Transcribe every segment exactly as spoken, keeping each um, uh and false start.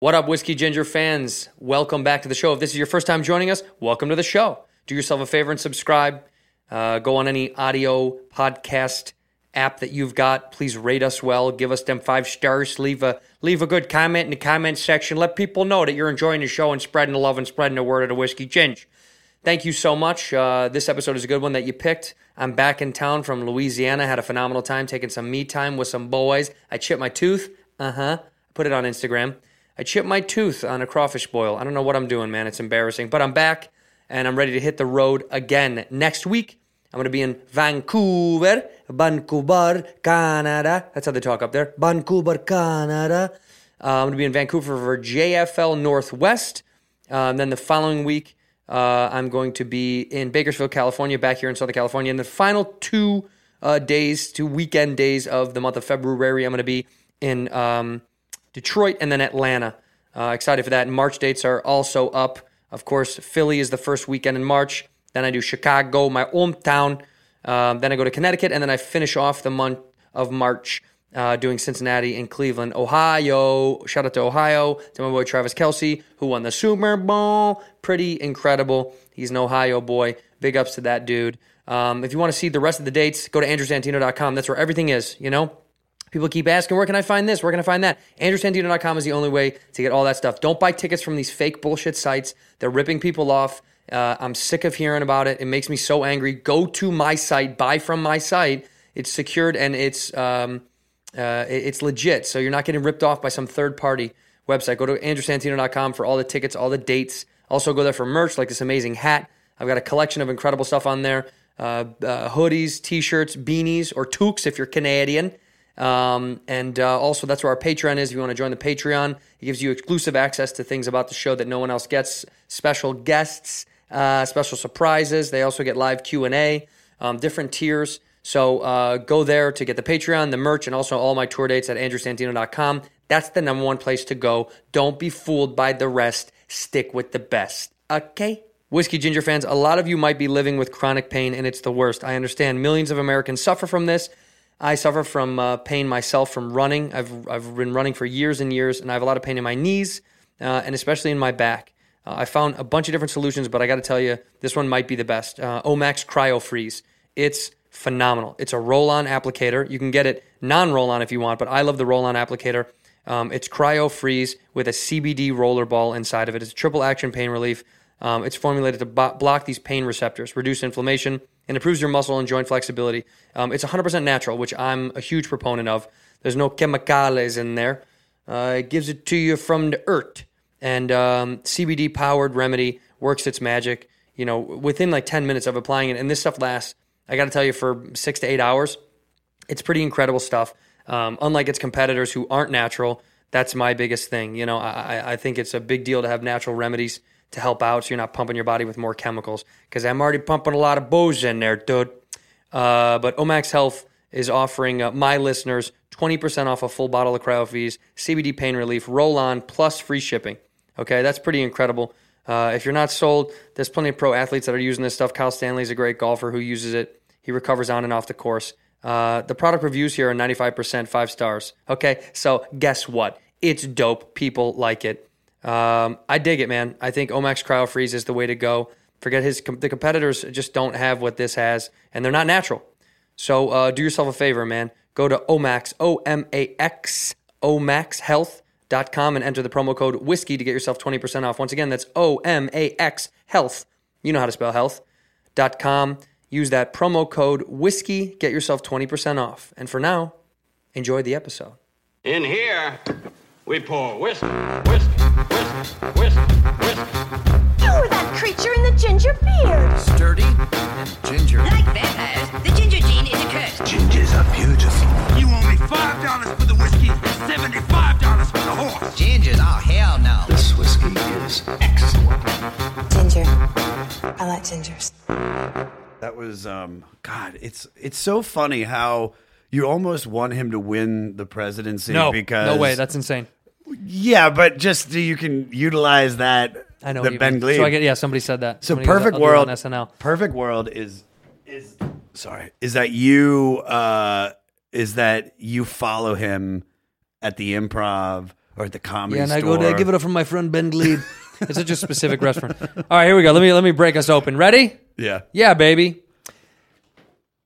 What up, Whiskey Ginger fans? Welcome back to the show. If this is your first time joining us, welcome to the show. Do yourself a favor and subscribe. Uh, go on any audio podcast app that you've got. Please rate us well. Give us them five stars. Leave a leave a good comment in the comment section. Let people know that you're enjoying the show and spreading the love and spreading the word of the Whiskey Ginger. Thank you so much. Uh, this episode is a good one that you picked. I'm back in town from Louisiana. Had a phenomenal time taking some me time with some boys. I chipped my tooth. Uh-huh. Put it on Instagram. I chipped my tooth on a crawfish boil. I don't know what I'm doing, man. It's embarrassing. But I'm back, and I'm ready to hit the road again. Next week, I'm going to be in Vancouver, Vancouver, Canada. That's how they talk up there. Vancouver, Canada. Uh, I'm going to be in Vancouver for J F L Northwest. Um, then the following week, uh, I'm going to be in Bakersfield, California, back here in Southern California. And the final two uh, days, two weekend days of the month of February, I'm going to be in Um, Detroit, and then Atlanta. Uh, excited for that. And March dates are also up. Of course, Philly is the first weekend in March. Then I do Chicago, my hometown. Um, then I go to Connecticut, and then I finish off the month of March uh, doing Cincinnati and Cleveland, Ohio. Shout out to Ohio, to my boy Travis Kelce, who won the Super Bowl. Pretty incredible. He's an Ohio boy. Big ups to that dude. Um, if you want to see the rest of the dates, go to andrew santino dot com. That's where everything is, you know? People keep asking, where can I find this? Where can I find that? andrew santino dot com is the only way to get all that stuff. Don't buy tickets from these fake bullshit sites. They're ripping people off. Uh, I'm sick of hearing about it. It makes me so angry. Go to my site. Buy from my site. It's secured and it's um, uh, it's legit. So you're not getting ripped off by some third-party website. Go to andrew santino dot com for all the tickets, all the dates. Also go there for merch, like this amazing hat. I've got a collection of incredible stuff on there. Uh, uh, hoodies, T-shirts, beanies, or toques if you're Canadian. Um, and uh, also that's where our Patreon is. If you want to join the Patreon, it gives you exclusive access to things about the show that no one else gets, special guests, uh, special surprises. They also get live Q and A, um, different tiers. So uh, go there to get the Patreon, the merch, and also all my tour dates at andrew santino dot com. That's the number one place to go. Don't be fooled by the rest. Stick with the best. Okay? Whiskey Ginger fans, a lot of you might be living with chronic pain, and it's the worst. I understand millions of Americans suffer from this. I suffer from uh, pain myself from running. I've I've been running for years and years, and I have a lot of pain in my knees uh, and especially in my back. Uh, I found a bunch of different solutions, but I got to tell you, this one might be the best. Uh, Omax CryoFreeze. It's phenomenal. It's a roll-on applicator. You can get it non-roll-on if you want, but I love the roll-on applicator. Um, it's CryoFreeze with a C B D roller ball inside of it. It's triple-action pain relief. Um, it's formulated to bo- block these pain receptors, reduce inflammation, and improves your muscle and joint flexibility. Um, it's one hundred percent natural, which I'm a huge proponent of. There's no chemicals in there. Uh, it gives it to you from the earth. And um, C B D-powered remedy works its magic, you know, within like ten minutes of applying it. And this stuff lasts, I got to tell you, for six to eight hours. It's pretty incredible stuff. Um, unlike its competitors who aren't natural, that's my biggest thing. You know, I, I think it's a big deal to have natural remedies to help out so you're not pumping your body with more chemicals, because I'm already pumping a lot of booze in there, dude. Uh, but Omax Health is offering uh, my listeners twenty percent off a full bottle of CryoFreeze, C B D pain relief, roll-on, plus free shipping. Okay, that's pretty incredible. Uh, if you're not sold, there's plenty of pro athletes that are using this stuff. Kyle Stanley is a great golfer who uses it. He recovers on and off the course. Uh, the product reviews here are ninety-five percent five stars. Okay, so guess what? It's dope. People like it. Um, I dig it, man. I think Omax CryoFreeze is the way to go. Forget his com- the competitors just don't have what this has, and they're not natural. So uh, do yourself a favor, man. Go to Omax, O M A X, omax health dot com, and enter the promo code WHISKEY to get yourself twenty percent off. Once again, that's O M A X Health. You know how to spell health dot com. Use that promo code WHISKEY. Get yourself twenty percent off. And for now, enjoy the episode. In here, we pour whiskey, whiskey. Whisk, whisk, whisk. You were that creature in the ginger beard. Sturdy and ginger. Like vampires, the ginger gene is a curse. Gingers are beautiful. You owe me five dollars for the whiskey and seventy-five dollars for the horse. Gingers, oh hell no. This whiskey is excellent. Ginger, I like gingers. That was um, God. It's it's so funny how you almost want him to win the presidency. No, because no way. That's insane. Yeah, but just you can utilize that. I know the Ben Glebe. So I get yeah. Somebody said that. So somebody perfect goes, world. S N L. Perfect world is is sorry. Is that you? Uh, is that you follow him at the Improv or at the comedy yeah, and store. And I go, I give it up for my friend Ben Glebe. It's such a specific restaurant. All right, here we go. Let me let me break us open. Ready? Yeah. Yeah, baby.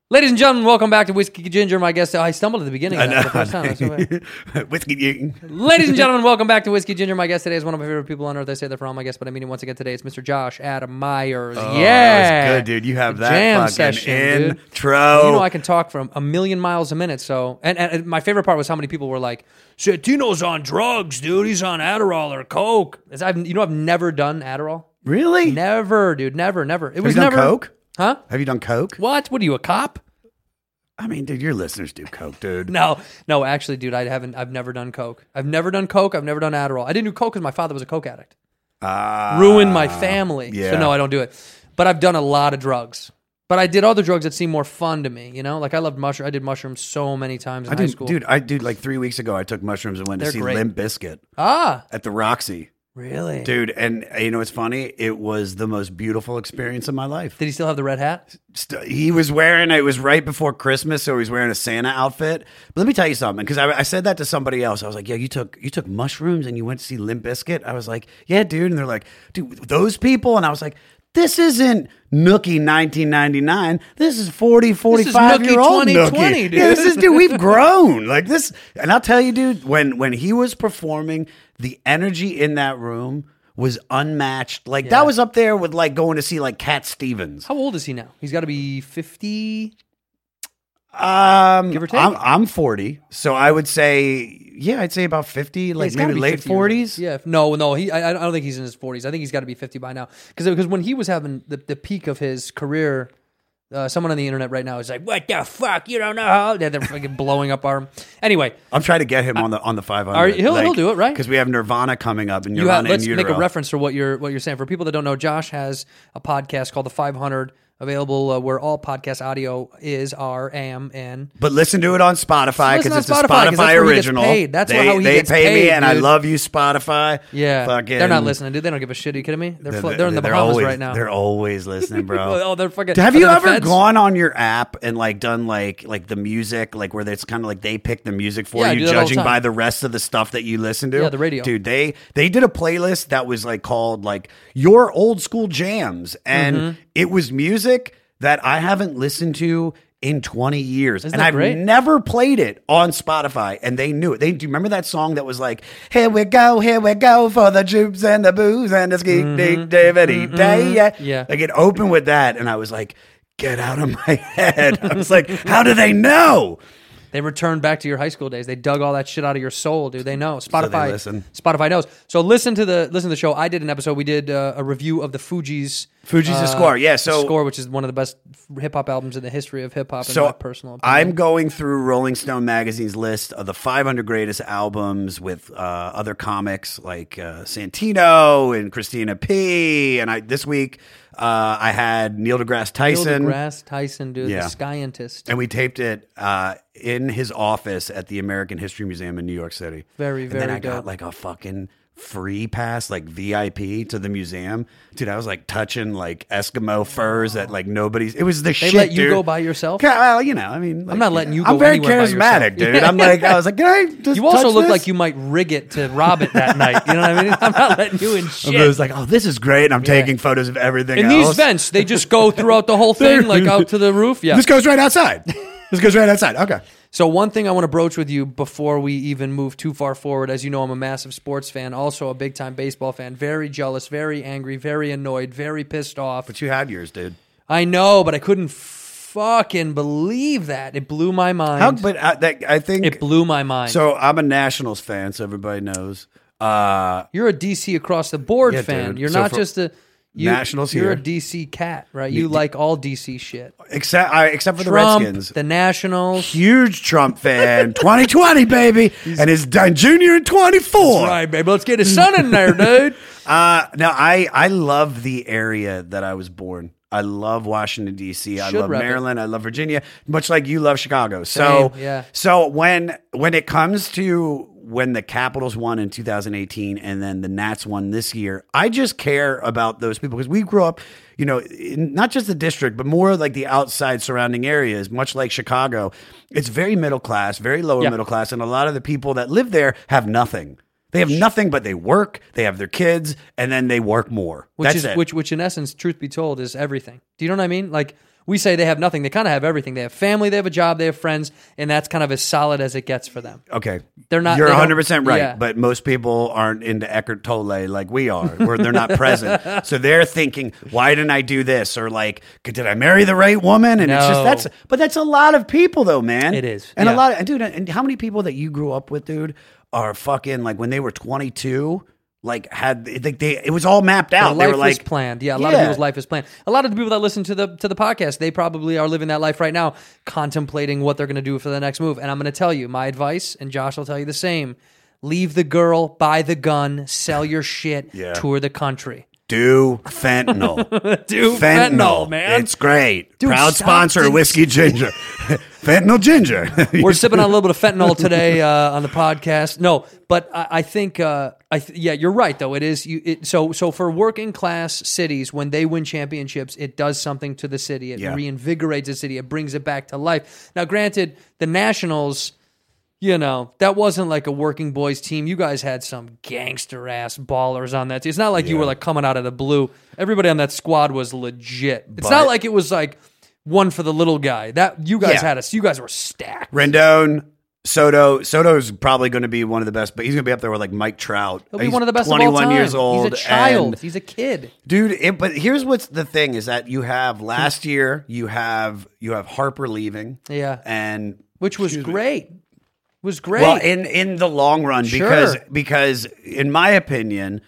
Ladies and gentlemen, welcome back to Whiskey Ginger. My guest, I stumbled at the beginning of that the first time. So Whiskey Ginger. Ladies and gentlemen, welcome back to Whiskey Ginger. My guest today is one of my favorite people on earth. I say that for all my guests, but I mean it once again today. It's Mister Josh Adam Myers. Oh, yeah, that was good, dude. You have the that fucking session, intro. Dude. You know I can talk for a million miles a minute. So, and, and my favorite part was how many people were like, "Tino's on drugs, dude. He's on Adderall or coke." As I've, you know, I've never done Adderall. Really? Never, dude. Never, never. It have was you done never coke. Huh? Have you done coke? What? What are you, a cop? I mean, dude, your listeners do coke, dude. no, no, actually, dude, I haven't. I've never done coke. I've never done coke. I've never done Adderall. I didn't do coke because my father was a coke addict. Ah, ruined my family. Yeah. So no, I don't do it. But I've done a lot of drugs. But I did other drugs that seemed more fun to me, you know? Like, I loved mushrooms. I did mushrooms so many times in I high did, school. Dude, I did, like, three weeks ago, I took mushrooms and went They're to see great. Limp Bizkit ah. at the Roxy. Really? Dude, and you know what's funny? It was the most beautiful experience of my life. Did he still have the red hat? He was wearing, it was right before Christmas, so he was wearing a Santa outfit. But let me tell you something, because I, I said that to somebody else. I was like, yeah, you took you took mushrooms and you went to see Limp Bizkit? I was like, yeah, dude. And they're like, dude, those people? And I was like, this isn't Nookie nineteen ninety-nine. This is forty, forty-five-year-old Nookie. twenty twenty, dude. Yeah, this is, dude, we've grown. Like this, and I'll tell you, dude, when when he was performing, the energy in that room was unmatched. Like, yeah. that was up there with, like, going to see, like, Cat Stevens. How old is he now? He's got to be fifty? Um, Give or take. I'm, I'm forty, so I would say... Yeah, I'd say about fifty, like yeah, maybe late forties. Yeah, no, no, he. I, I don't think he's in his forties. I think he's got to be fifty by now. Because when he was having the, the peak of his career, uh, someone on the internet right now is like, "What the fuck? You don't know how they're, they're fucking blowing up our." Anyway, I'm trying to get him I, on the on the five hundred. Are, he'll, like, he'll do it, right? Because we have Nirvana coming up, and Nirvana. You have, let's in make a reference for what you're what you're saying. For people that don't know, Josh has a podcast called The five hundred. Available uh, where all podcast audio is, are, am, and... But listen to it on Spotify, because it's Spotify, a Spotify that's original. That's they, how he they gets pay paid, me, and dude. I love you, Spotify. Yeah, fucking, they're not listening, dude. They don't give a shit. Are you kidding me? They're, they're, they're in the they're Bahamas always, right now. They're always listening, bro. oh, they're fucking... Have you ever feds? gone on your app and like done like like the music, like where it's kind of like they pick the music for yeah, you, judging the by the rest of the stuff that you listen to? Yeah, the radio. Dude, they, they did a playlist that was like called like Your Old School Jams, and mm-hmm. it was music that I haven't listened to in twenty years. Isn't and I've great? never played it on Spotify, and they knew it. They do you remember that song that was like, "Here we go, here we go for the jupes and the booze and the ski dee dee day." Yeah. Like it opened with that, and I was like, get out of my head. I was like, how do they know? They returned back to your high school days. They dug all that shit out of your soul, dude. They know. Spotify so they Spotify knows. So listen to the listen to the show. I did an episode. We did uh, a review of the Fugees. Fugees uh, Score. Yeah, so Score, which is one of the best hip-hop albums in the history of hip-hop, in so my personal opinion. I'm going through Rolling Stone magazine's list of the five hundred greatest albums with uh, other comics like uh, Santino and Christina P. And I this week... Uh, I had Neil deGrasse Tyson. Neil deGrasse Tyson, dude, yeah. the scientist. And we taped it uh, in his office at the American History Museum in New York City. Very, and very good. And then I dope. got like a fucking free pass, like V I P to the museum. Dude, I was like touching like Eskimo furs that like nobody's... It was the they shit, They let you dude. go by yourself? Well, you know, I mean... Like, I'm not letting you, know, you go I'm anywhere by yourself. I'm very charismatic, dude. I'm like, I was like, can I just touch You also touch look this? like you might rig it to rob it that night. You know what I mean? I'm not letting you in shit. I was like, oh, this is great. And I'm yeah. taking photos of everything in else. These vents, they just go throughout the whole thing, like out to the roof. Yeah. This goes right outside. This goes right outside. Okay. So one thing I want to broach with you before we even move too far forward, as you know, I'm a massive sports fan, also a big-time baseball fan, very jealous, very angry, very annoyed, very pissed off. But you had yours, dude. I know, but I couldn't fucking believe that. It blew my mind. How, but I, that, I think it blew my mind. So I'm a Nationals fan, so everybody knows. Uh, You're a D C across-the-board yeah, fan. Dude. You're so not for- just a... You, Nationals you're here. You're a D C cat, right? You D- like all D C shit. Except I, except for Trump, the Redskins. The Nationals. Huge Trump fan. twenty twenty, baby. He's, and his junior in twenty-four. That's right, baby. Let's get his son in there, dude. uh, now, I, I love the area that I was born. I love Washington, D C. I love Maryland. It. I love Virginia. Much like you love Chicago. So, Same, yeah. so when when it comes to... when the Capitals won in two thousand eighteen and then the Nats won this year, I just care about those people because we grew up, you know, in not just the district, but more like the outside surrounding areas, much like Chicago. It's very middle class, very lower yeah. middle class, and a lot of the people that live there have nothing. They have nothing, but they work, they have their kids, and then they work more. Which That's is, it. Which, which in essence, truth be told, is everything. Do you know what I mean? Like, we say they have nothing. They kind of have everything. They have family, they have a job, they have friends, and that's kind of as solid as it gets for them. Okay. They're not, You're they one hundred percent right, yeah. but most people aren't into Eckhart Tolle like we are, where they're not present. So they're thinking, why didn't I do this? Or like, did I marry the right woman? And no. it's just, that's, but that's a lot of people though, man. It is. And yeah. a lot of, dude, and how many people that you grew up with, dude, are fucking like when they were twenty-two, like had like they, they it was all mapped out. Their life they were like, is planned. Yeah, a lot yeah. of people's life is planned. A lot of the people that listen to the to the podcast, they probably are living that life right now, contemplating what they're going to do for the next move. And I'm going to tell you my advice, and Josh will tell you the same: leave the girl, buy the gun, sell your shit, yeah. tour the country. Do fentanyl. Do fentanyl, fentanyl, man. It's great. Dude, proud sponsor of Whiskey Ginger. Fentanyl Ginger. We're sipping on a little bit of fentanyl today uh, on the podcast. No, but I, I think, uh, I th- yeah, you're right, though. It is. You, it, so so for working class cities, when they win championships, it does something to the city. It yeah. reinvigorates the city. It brings it back to life. Now, granted, the Nationals... You know, that wasn't like a working boys team. You guys had some gangster-ass ballers on that team. It's not like yeah. you were like coming out of the blue. Everybody on that squad was legit. It's but, not like it was like one for the little guy. That you guys yeah. had us. You guys were stacked. Rendon, Soto. Soto's probably going to be one of the best, but he's going to be up there with like Mike Trout. He'll be he's one of the best of all time. twenty-one years old. He's a child. He's a kid. Dude, it, but here's what's the thing is that you have last year, you have you have Harper leaving. Yeah. And which was great. Me. Was great. Well, in, in the long run, because sure. because in my opinion,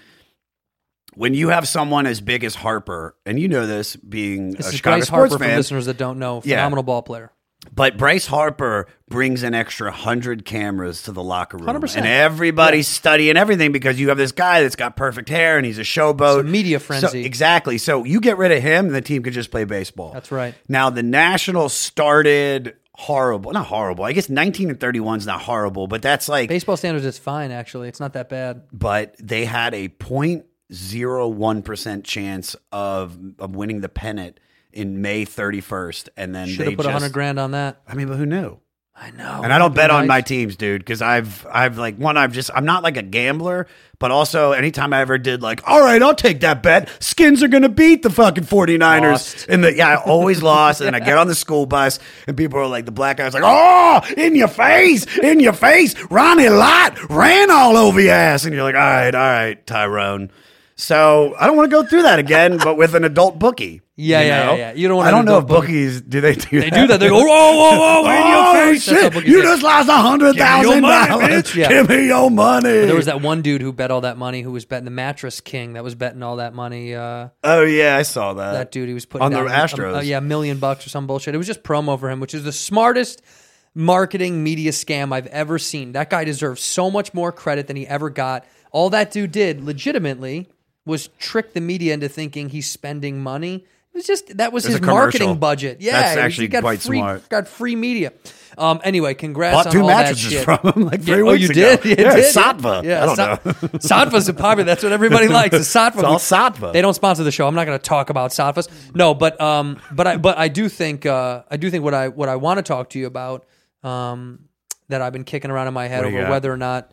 when you have someone as big as Harper, and you know this being this a is Chicago Bryce sports Harper fan, for listeners that don't know, phenomenal yeah. ball player. But Bryce Harper brings an extra one hundred cameras to the locker room. one hundred percent. And everybody's yeah. studying everything because you have this guy that's got perfect hair and he's a showboat. It's a media frenzy. So, exactly. So you get rid of him and the team could just play baseball. That's right. Now, the Nationals started... Horrible, not horrible. I guess nineteen and thirty-one is not horrible, but that's like baseball standards is fine. Actually, it's not that bad. But they had a zero point zero one percent chance of of winning the pennant in May thirty-first, and then should have put a hundred grand on that. I mean, but who knew? I know. And I don't bet on my teams, dude, because I've I've like one. I've just I'm not like a gambler, but also anytime I ever did like, all right, I'll take that bet. Skins are gonna beat the fucking forty-niners. And the yeah, I always lost. And I get on the school bus, and people are like, the black guy's like, oh, in your face, in your face. Ronnie Lott ran all over your ass, and you're like, all right, all right, Tyrone. So I don't want to go through that again, but with an adult bookie. Yeah, you yeah, know? yeah, yeah. You don't want. I don't know if bookies do they do. They that? do that. They go, whoa, whoa, whoa, in your face! Shit. You just lost a hundred thousand dollars. Yeah. Give me your money. But there was that one dude who bet all that money, who was betting the mattress king, that was betting all that money. Uh, oh yeah, I saw that. That dude, he was putting on down the Astros. A, a, yeah, a million bucks or some bullshit. It was just promo for him, which is the smartest marketing media scam I've ever seen. That guy deserves so much more credit than he ever got. All that dude did, legitimately, was trick the media into thinking he's spending money. It was just, that was There's his marketing budget. Yeah. That's actually got quite free, smart. Got free media. Um, anyway, congrats Bought on all that shit. Bought two mattresses from him like three yeah, weeks ago. Oh, you ago. did? You yeah, did. Saatva. Yeah, I don't Sa- know. Saatva's popular. That's what everybody likes. It's Saatva. It's all Saatva. They don't sponsor the show. I'm not going to talk about Saatvas. No, but um, but I but I do think uh, I do think what I what I want to talk to you about um, that I've been kicking around in my head over whether or not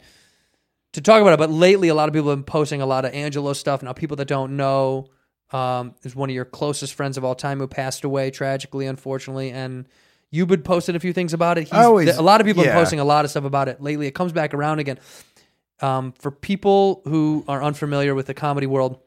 to talk about it, but lately a lot of people have been posting a lot of Angelo stuff. Now, people that don't know, um, is one of your closest friends of all time who passed away tragically, unfortunately, and you've been posting a few things about it. He's, I always, a lot of people yeah. have been posting a lot of stuff about it lately. It comes back around again. Um, for people who are unfamiliar with the comedy world,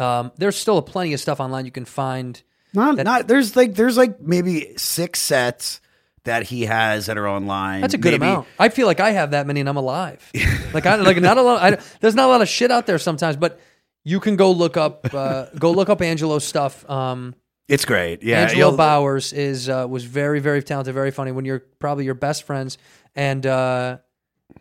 um, there's still plenty of stuff online you can find. Not, that, not there's like there's like maybe six sets that he has that are online. That's a good Maybe. amount. I feel like I have that many and I'm alive. Like I like not a lot. I, there's not a lot of shit out there sometimes, but you can go look up uh, go look up Angelo's stuff. Um, it's great. Yeah, Angelo Bowers is uh, was very very talented, very funny. When you're probably your best friends, and uh,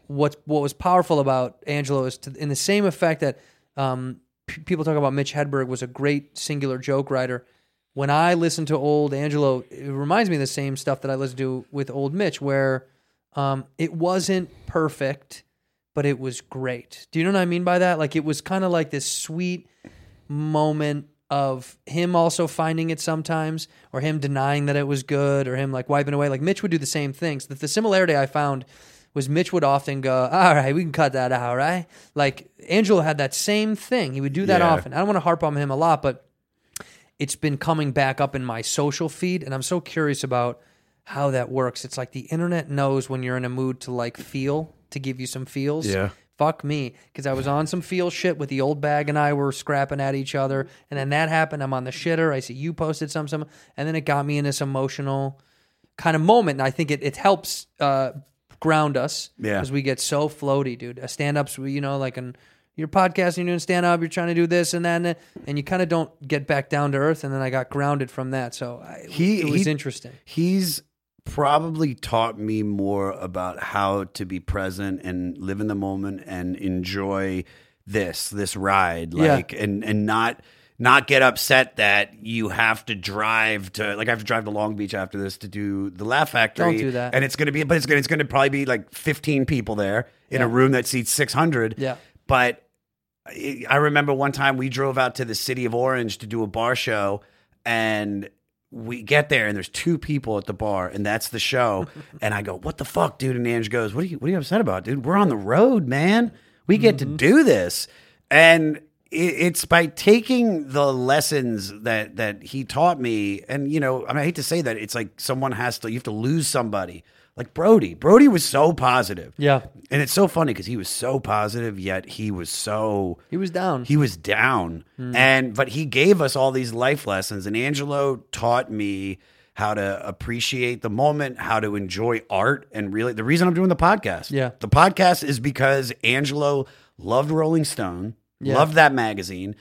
what what was powerful about Angelo is to, in the same effect that um, p- people talk about Mitch Hedberg was a great singular joke writer. When I listen to old Angelo, it reminds me of the same stuff that I listened to with old Mitch, where um, it wasn't perfect, but it was great. Do you know what I mean by that? Like, it was kind of like this sweet moment of him also finding it sometimes, or him denying that it was good, or him like wiping away. Like, Mitch would do the same things. The, the similarity I found was Mitch would often go, all right, we can cut that out, right? Like, Angelo had that same thing. He would do that yeah. often. I don't want to harp on him a lot, but it's been coming back up in my social feed, and I'm so curious about how that works. It's like the internet knows when you're in a mood to, like, feel, to give you some feels. Yeah. Fuck me, because I was on some feel shit with the old bag, and I were scrapping at each other, and then that happened. I'm on the shitter. I see you posted some, some, and then it got me in this emotional kind of moment, and I think it, it helps uh, ground us because yeah. we get so floaty, dude. A stand-up's, you know, like an, you're podcasting, you're doing stand-up, you're trying to do this and that, and, that, and you kind of don't get back down to earth, and then I got grounded from that, so I, he, it was he, interesting. He's... probably taught me more about how to be present and live in the moment and enjoy this this ride, like yeah. and and not not get upset that you have to drive to, like, I have to drive to Long Beach after this to do the Laugh Factory. Don't do that. And it's gonna be, but it's gonna it's gonna probably be like fifteen people there in yeah. a room that seats six hundred. Yeah, but I remember one time we drove out to the city of Orange to do a bar show, and we get there and there's two people at the bar and that's the show. And I go, what the fuck, dude? And Ange goes, what are you, what are you upset about, dude? We're on the road, man. We get mm-hmm. to do this. And it, it's by taking the lessons that, that he taught me. And, you know, I mean, I hate to say that it's like someone has to, you have to lose somebody like Brody. Brody was so positive. Yeah. And it's so funny because he was so positive, yet he was so, he was down. He was down. Mm. And, but he gave us all these life lessons. And Angelo taught me how to appreciate the moment, how to enjoy art. And really, the reason I'm doing the podcast, yeah. the podcast is because Angelo loved Rolling Stone, yeah. loved that magazine.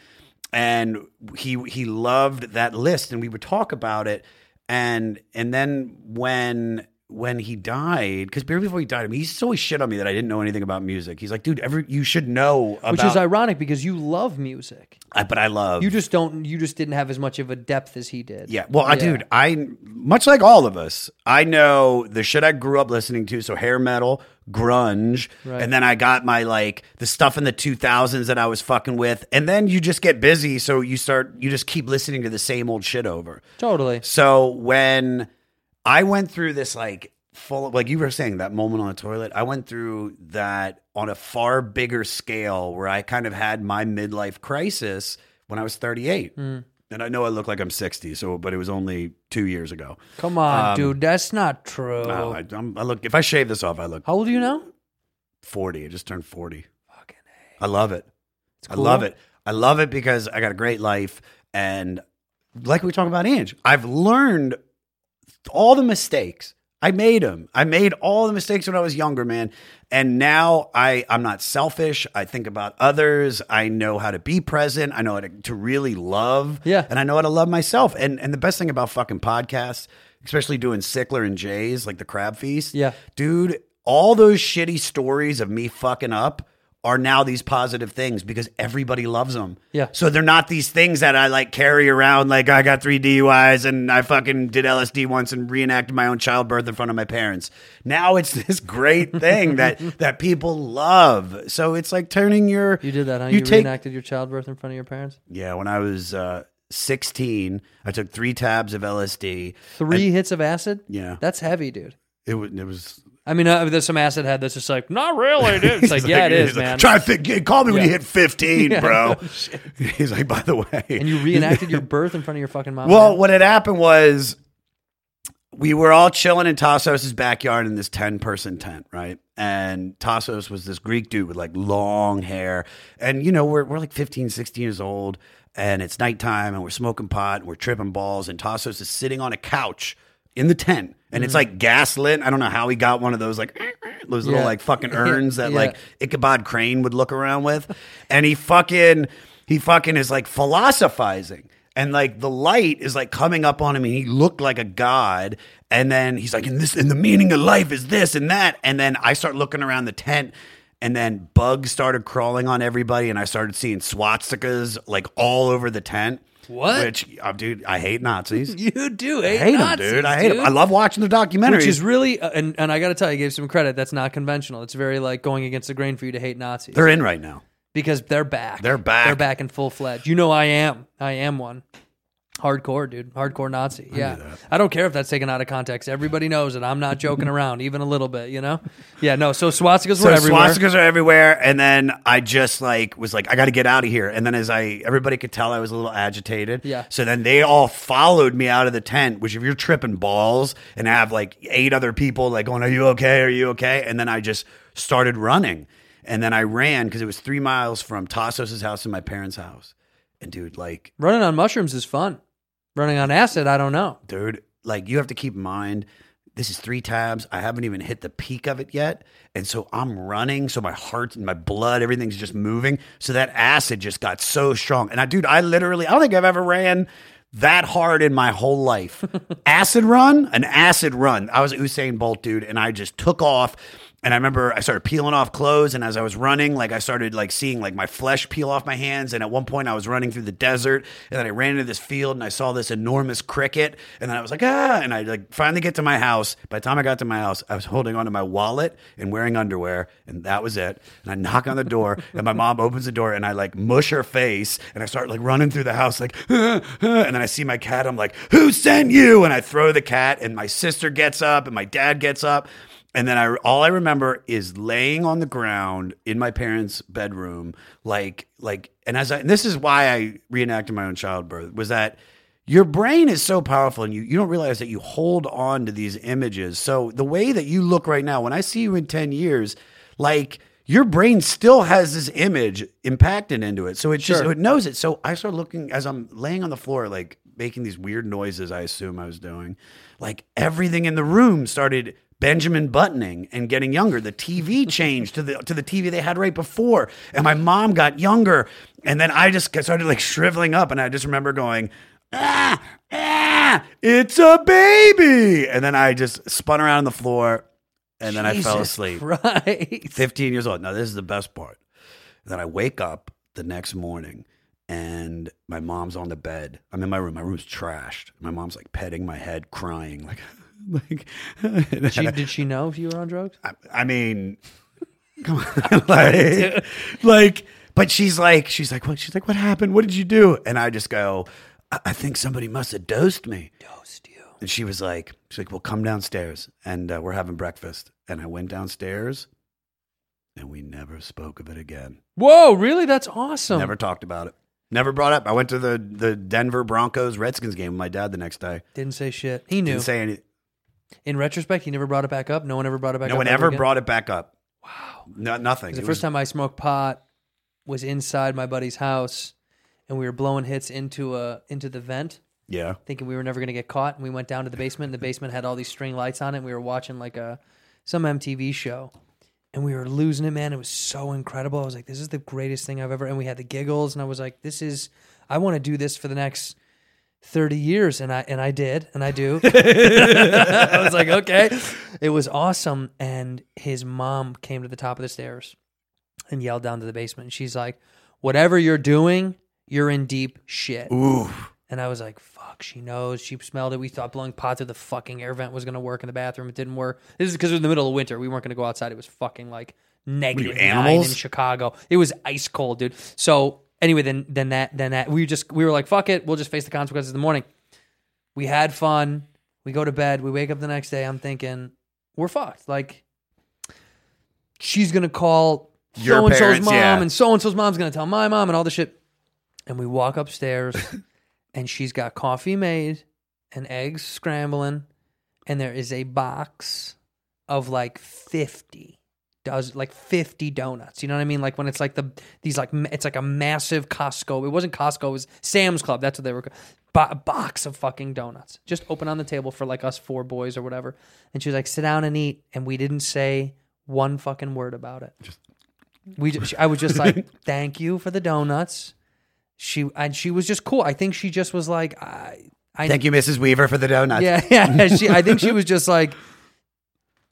And he, he loved that list. And we would talk about it. And, and then when, when he died, because before he died, I mean, he's always shit on me that I didn't know anything about music. He's like, dude, every, you should know about... Which is ironic because you love music. I, but I love... You just don't... You just didn't have as much of a depth as he did. Yeah. Well, yeah. I, dude, I... Much like all of us, I know the shit I grew up listening to, so hair metal, grunge, right. and then I got my, like, the stuff in the two thousands that I was fucking with, and then you just get busy, so you start... You just keep listening to the same old shit over. Totally. So when... I went through this like full of, like you were saying, that moment on the toilet. I went through that on a far bigger scale where I kind of had my midlife crisis when I was thirty-eight. Mm. And I know I look like I'm sixty, so but it was only two years ago. Come on, um, dude. That's not true. No, I, I'm, I look, if I shave this off, I look. How old are you now? forty. I just turned forty. Fucking A. I love it. It's cool. I love it. I love it because I got a great life. And like we talk about Ange, I've learned all the mistakes. I made them. I made all the mistakes when I was younger, man. And now I, I'm not selfish. I think about others. I know how to be present. I know how to, to really love. Yeah. And I know how to love myself. And and the best thing about fucking podcasts, especially doing Sickler and Jay's, like the Crab Feast. Yeah. Dude, all those shitty stories of me fucking up are now these positive things because everybody loves them. Yeah. So they're not these things that I like carry around. Like I got three D U Is and I fucking did L S D once and reenacted my own childbirth in front of my parents. Now it's this great thing that, that people love. So it's like turning your, you did that, huh? You, you take, reenacted your childbirth in front of your parents. Yeah. When I was uh, sixteen, I took three tabs of L S D. Three I, hits of acid. Yeah. That's heavy, dude. It was, it was, I mean, uh, there's some acid head that's just like, not really, dude. It's like, like yeah, it is, like, man. Try th- call me yeah. when you hit fifteen, yeah, bro. No, he's like, by the way. And you reenacted your birth in front of your fucking mom. Well, what had happened was we were all chilling in Tassos' backyard in this ten-person tent, right? And Tassos was this Greek dude with, like, long hair. And, you know, we're we're like fifteen, sixteen years old, and it's nighttime, and we're smoking pot, and we're tripping balls, and Tassos is sitting on a couch in the tent. And it's like gaslit. I don't know how he got one of those like those little yeah. like fucking urns that yeah. like Ichabod Crane would look around with. And he fucking he fucking is like philosophizing. And like the light is like coming up on him and he looked like a god. And then he's like, and this and the meaning of life is this and that. And then I start looking around the tent. And then bugs started crawling on everybody, and I started seeing swastikas like all over the tent. What? Which, uh, dude, I hate Nazis. You do hate, I hate Nazis, them, dude. I hate dude. them. I love watching the documentaries. Which is really, uh, and, and I got to tell you, I gave some credit. That's not conventional. It's very like going against the grain for you to hate Nazis. They're in right now. Because they're back. They're back. They're back in full-fledged. You know I am. I am one. Hardcore, dude. Hardcore Nazi. I yeah. I don't care if that's taken out of context. Everybody knows it. I'm not joking around, even a little bit, you know? Yeah, no. So swastikas so were everywhere. Swastikas are everywhere. And then I just like was like, I got to get out of here. And then as I, everybody could tell I was a little agitated. Yeah. So then they all followed me out of the tent, which if you're tripping balls and have like eight other people like going, are you okay? Are you okay? And then I just started running. And then I ran because it was three miles from Tassos' house to my parents' house. And dude, like... running on mushrooms is fun. Running on acid, I don't know. Dude, like you have to keep in mind, this is three tabs. I haven't even hit the peak of it yet. And so I'm running. So my heart and my blood, everything's just moving. So that acid just got so strong. And I, dude, I literally, I don't think I've ever ran that hard in my whole life. Acid run? An acid run. I was Usain Bolt, dude. And I just took off. And I remember I started peeling off clothes, and as I was running, like I started like seeing like my flesh peel off my hands. And at one point I was running through the desert, and then I ran into this field and I saw this enormous cricket, and then I was like, ah, and I like finally get to my house. By the time I got to my house, I was holding onto my wallet and wearing underwear, and that was it. And I knock on the door and my mom opens the door, and I like mush her face, and I start like running through the house like, ah, ah, and then I see my cat. I'm like, who sent you? And I throw the cat, and my sister gets up and my dad gets up. And then I, all I remember is laying on the ground in my parents' bedroom, like, like, and as I, and this is why I reenacted my own childbirth, was that your brain is so powerful, and you, you don't realize that you hold on to these images. So the way that you look right now, when I see you in ten years, like your brain still has this image impacted into it. So it just, sure. It knows it. So I start looking as I'm laying on the floor, like making these weird noises, I assume I was doing, like everything in the room started Benjamin Buttoning and getting younger. The T V changed to the to the T V they had right before, and my mom got younger, and then I just started like shriveling up, and I just remember going, ah, ah, it's a baby, and then I just spun around on the floor, and then Jesus I fell asleep. Christ. Fifteen years old. Now this is the best part. Then I wake up the next morning, and my mom's on the bed. I'm in my room. My room's trashed. My mom's like petting my head, crying like. Like, she, did she know if you were on drugs? I, I mean, come on, like, like, but she's like, she's like, what? She's like, what happened? What did you do? And I just go, I, I think somebody must have dosed me. Dosed you? And she was like, she's like, well, come downstairs, and uh, we're having breakfast. And I went downstairs, and we never spoke of it again. Whoa, really? That's awesome. Never talked about it. Never brought up. I went to the the Denver Broncos Redskins game with my dad the next day. Didn't say shit. He knew. Didn't say anything. In retrospect, he never brought it back up. No one ever brought it back no up. No one ever again. brought it back up. Wow. No, nothing. The it first was... time I smoked pot was inside my buddy's house, and we were blowing hits into a into the vent. Yeah. Thinking we were never going to get caught, and we went down to the basement, and the basement had all these string lights on it, and we were watching like a some M T V show, and we were losing it, man. It was so incredible. I was like, this is the greatest thing I've ever... And we had the giggles, and I was like, this is... I want to do this for the next... thirty years, and I and I did, and I do. I was like, okay. It was awesome, and his mom came to the top of the stairs and yelled down to the basement, and she's like, whatever you're doing, you're in deep shit. Ooh. And I was like, fuck, she knows. She smelled it. We thought blowing pot through the fucking air vent was going to work in the bathroom. It didn't work. This is because it was in the middle of winter. We weren't going to go outside. It was fucking like negative nine in Chicago. It was ice cold, dude. So... Anyway, then then that then that we just we were like, fuck it, we'll just face the consequences in the morning. We had fun, we go to bed, we wake up the next day, I'm thinking, we're fucked. Like she's gonna call Your so and so's mom yeah. and so and so's mom's gonna tell my mom and all this shit. And we walk upstairs and she's got coffee made and eggs scrambling, and there is a box of like fifty. Does like fifty donuts? You know what I mean? Like when it's like the these like it's like a massive Costco. It wasn't Costco. It was Sam's Club. That's what they were. Bo- box of fucking donuts, just open on the table for like us four boys or whatever. And she was like, "Sit down and eat." And we didn't say one fucking word about it. Just... We, just, I was just like, "Thank you for the donuts." She and she was just cool. I think she just was like, "I, I thank you, Missus Weaver, for the donuts." Yeah, yeah. She, I think she was just like.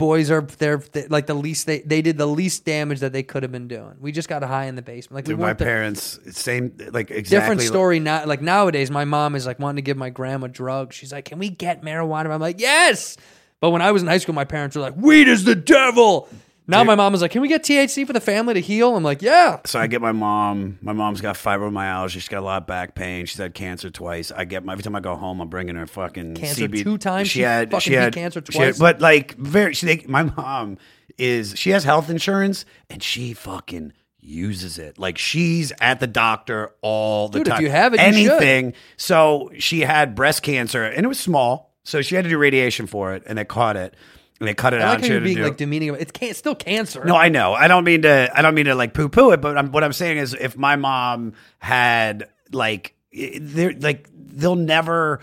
Boys are there, they, like the least they they did the least damage that they could have been doing. We just got high in the basement. Like Dude, we my the, parents, same like exactly different story. Not like nowadays, my mom is like wanting to give my grandma drugs. She's like, "Can we get marijuana?" I'm like, "Yes." But when I was in high school, my parents were like, "Weed is the devil." Now my mom was like, can we get T H C for the family to heal? I'm like, yeah. So I get my mom. My mom's got fibromyalgia. She's got a lot of back pain. She's had cancer twice. I get my, every time I go home, I'm bringing her fucking cancer C B. Two times? She, she had fucking she had, cancer twice. She had, but like, very. She, they, my mom is, she has health insurance and she fucking uses it. Like she's at the doctor all the Dude, time. If you have it, anything. You should. So she had breast cancer and it was small. So she had to do radiation for it and they caught it. And they cut it I like out. How you're being like demeaning. It's, can- it's still cancer. No, I know. I don't mean to. I don't mean to like poo poo it. But I'm, what I'm saying is, if my mom had like, they're like, they'll never.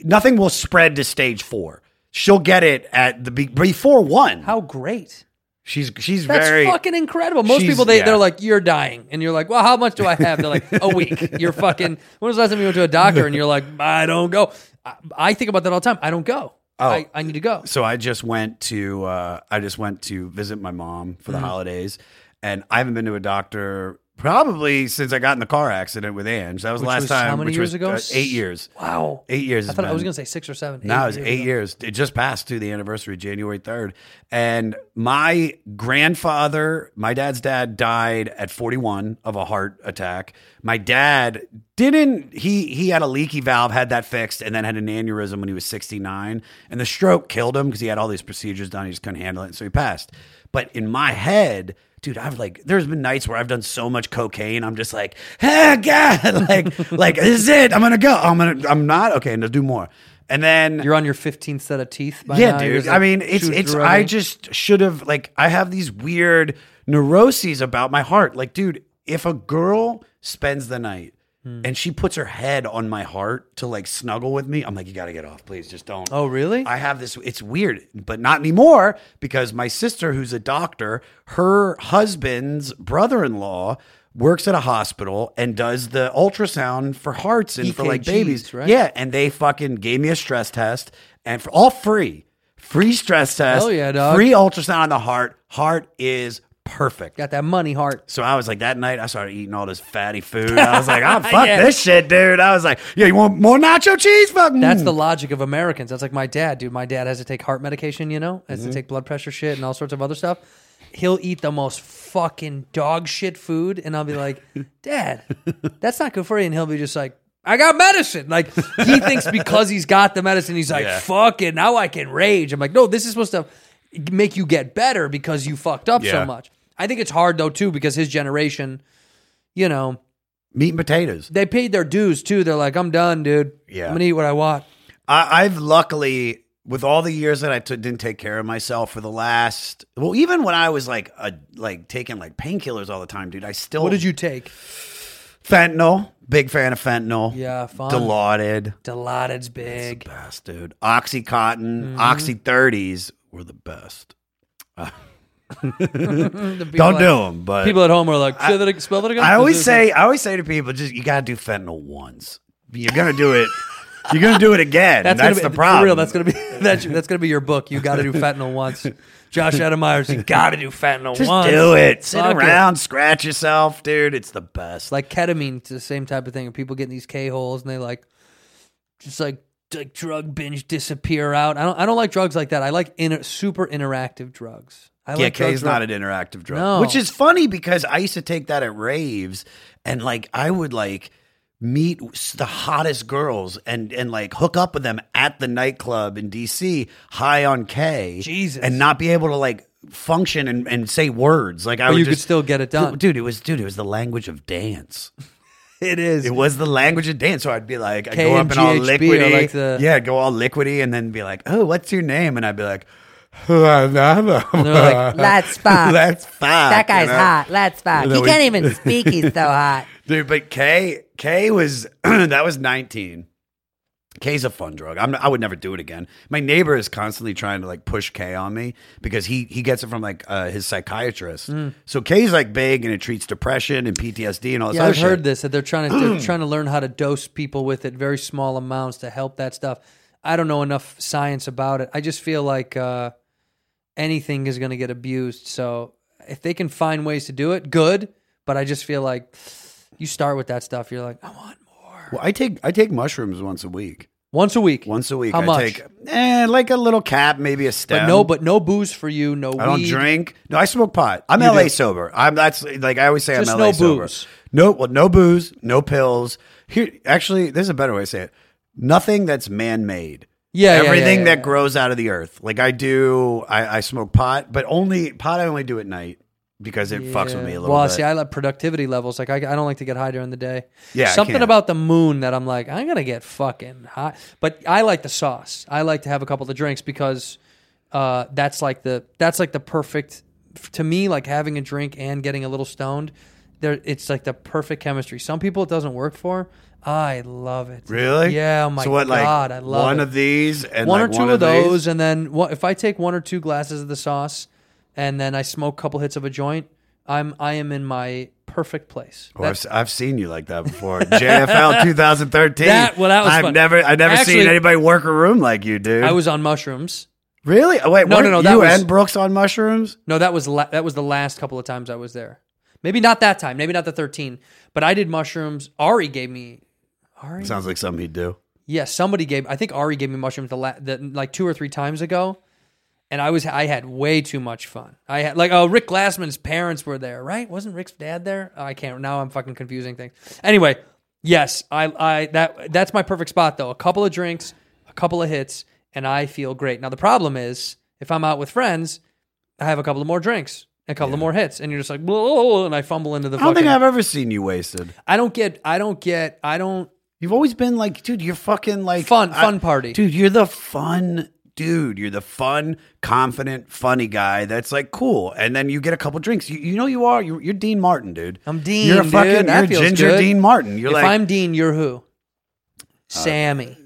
Nothing will spread to stage four. She'll get it at the before one. How great. She's she's That's very fucking incredible. Most people they yeah. they're like, you're dying, and you're like, well, how much do I have? They're like, a week. You're fucking. When was the last time you went to a doctor? And you're like, I don't go. I, I think about that all the time. I don't go. Oh, I, I need to go. So I just went to uh, I just went to visit my mom for the mm-hmm. holidays, and I haven't been to a doctor probably since I got in the car accident with Ange. That was which the last was time. How many which years was, ago? Uh, eight years. Wow, eight years. I thought been. I was going to say six or seven. No, it was eight ago. years. It just passed to the anniversary, January third, and my grandfather, my dad's dad, died at forty-one of a heart attack. My dad. Didn't he? He had a leaky valve, had that fixed, and then had an aneurysm when he was sixty-nine. And the stroke killed him because he had all these procedures done. He just couldn't handle it. And so he passed. But in my head, dude, I've like, there's been nights where I've done so much cocaine. I'm just like, hey, God, like, like, this is it. I'm going to go. I'm going to, I'm not. Okay. And I'll do more. And then you're on your fifteenth set of teeth. By yeah, now. dude. Like, I mean, it's, it's, I just should have, like, I have these weird neuroses about my heart. Like, dude, if a girl spends the night, and she puts her head on my heart to like snuggle with me, I'm like, you got to get off, please, just don't. Oh, really? I have this, it's weird, but not anymore because my sister, who's a doctor, her husband's brother-in-law works at a hospital and does the ultrasound for hearts and E K Gs, for like babies. Right? Yeah, and they fucking gave me a stress test and for all free, free stress test, Hell yeah, dog. free ultrasound on the heart. Heart is perfect. Got that money heart. So I was like, that night I started eating all this fatty food. I was like, oh, fuck yeah. this shit, dude. I was like, yeah, you want more nacho cheese? Fuck. That's the logic of Americans. That's like my dad, dude. My dad has to take heart medication, you know, has mm-hmm. to take blood pressure shit and all sorts of other stuff. He'll eat the most fucking dog shit food. And I'll be like, Dad, that's not good for you. And he'll be just like, I got medicine. Like, he thinks because he's got the medicine, he's like, yeah. fuck it, now I can rage. I'm like, no, this is supposed to make you get better because you fucked up yeah. so much. I think it's hard, though, too, because his generation, you know... Meat and potatoes. They paid their dues, too. They're like, I'm done, dude. Yeah. I'm going to eat what I want. I, I've luckily, with all the years that I t- didn't take care of myself for the last... Well, even when I was, like, a, like taking, like, painkillers all the time, dude, I still... What did you take? Fentanyl. Big fan of fentanyl. Yeah, fun. Dilaudid. Dilaudid's big. That's the best, dude. Oxycontin. Mm-hmm. Oxy thirties were the best. Uh, the don't at, do them, but people at home are like, I, that, spell that again. I always say, thing? I always say to people, just you gotta do fentanyl once. You're gonna do it. You're gonna do it again. That's, that's be, the problem. For real, that's gonna be that's, that's gonna be your book. You gotta do fentanyl once. Josh Adam Myers, you gotta do fentanyl just once. Just do it. Sit Fuck around, it. Scratch yourself, dude. It's the best. Like ketamine, it's the same type of thing. People get in these K holes and they like, just like. Like drug binge disappear out. I don't. I don't like drugs like that. I like inter, super interactive drugs. I yeah, like K is not an interactive drug, no. Which is funny because I used to take that at raves, and like I would like meet the hottest girls and and like hook up with them at the nightclub in D C high on K, Jesus, and not be able to like function and, and say words. Like I but would you just, could still get it done, dude. It was dude. It was the language of dance. It is. It was the language of dance. So I'd be like, I'd go up and all liquidy. Like the... Yeah, I'd go all liquidy and then be like, oh, what's your name? And I'd be like, oh, they're like, let's fuck. Let's fuck. That guy's you know? hot. Let's fuck. He we... can't even speak. He's so hot. Dude, but K, K was, that was nineteen. K's a fun drug. I'm, I would never do it again. My neighbor is constantly trying to like push K on me because he he gets it from like uh, his psychiatrist. Mm. So K's like big and it treats depression and P T S D and all this yeah, other I've shit. I've heard this that they're trying to they're trying to learn how to dose people with it very small amounts to help that stuff. I don't know enough science about it. I just feel like uh, anything is going to get abused. So if they can find ways to do it, good. But I just feel like you start with that stuff. You're like, I want. Well, I take I take mushrooms once a week. Once a week. Once a week. How I much? Take eh, like a little cap, maybe a stem. But no, but no booze for you. No. I weed. Don't drink. No, I smoke pot. I'm you L A do. sober. I'm that's like I always say. Just I'm L A no sober. Booze. No, well, no booze, no pills. Here, actually, there's a better way to say it. Nothing that's man-made. Yeah, everything yeah, yeah, yeah, that yeah. grows out of the earth. Like I do, I, I smoke pot, but only pot. I only do at night because it yeah. fucks with me a little. Well, bit. Well, see, I like productivity levels. Like I, I don't like to get high during the day. Yeah, something about the moon that I'm like, I'm gonna get fucking high. But I like the sauce. I like to have a couple of drinks because uh, that's like the that's like the perfect to me. Like having a drink and getting a little stoned. There, it's like the perfect chemistry. Some people it doesn't work for. I love it. Really? Yeah. Oh my so what, God, like I love one it. One of these and one like or two one of those, these? And then what, if I take one or two glasses of the sauce, and then I smoke a couple hits of a joint, I'm I am in my perfect place. Oh, I've, I've seen you like that before. J F L twenty thirteen. That well, that was I've fun. never I never Actually, seen anybody work a room like you, dude. I was on mushrooms. Really? Oh, wait, no, what, no, no. That you was, and Brooks on mushrooms? No, that was la- that was the last couple of times I was there. Maybe not that time. Maybe not the thirteen. But I did mushrooms. Ari gave me. Ari? Sounds like something he'd do. Yeah, somebody gave. I think Ari gave me mushrooms the, la, the like two or three times ago, and I was I had way too much fun. I had like oh Rick Glassman's parents were there, right? Wasn't Rick's dad there? Oh, I can't. Now I'm fucking confusing things. Anyway, yes, I I that that's my perfect spot though. A couple of drinks, a couple of hits, and I feel great. Now the problem is if I'm out with friends, I have a couple of more drinks. A couple yeah. of more hits, and you're just like, whoa, and I fumble into the. I don't think I've ever seen you wasted. I don't get. I don't get. I don't. You've always been like, dude, you're fucking like fun, I, fun party, dude. You're the fun dude. You're the fun, confident, funny guy. That's like cool, and then you get a couple drinks. You, you know you are. You're, you're Dean Martin, dude. I'm Dean. You're a fucking. Dude, that you're feels Ginger good. Dean Martin. You're if like, I'm Dean, you're who? Sammy. Uh,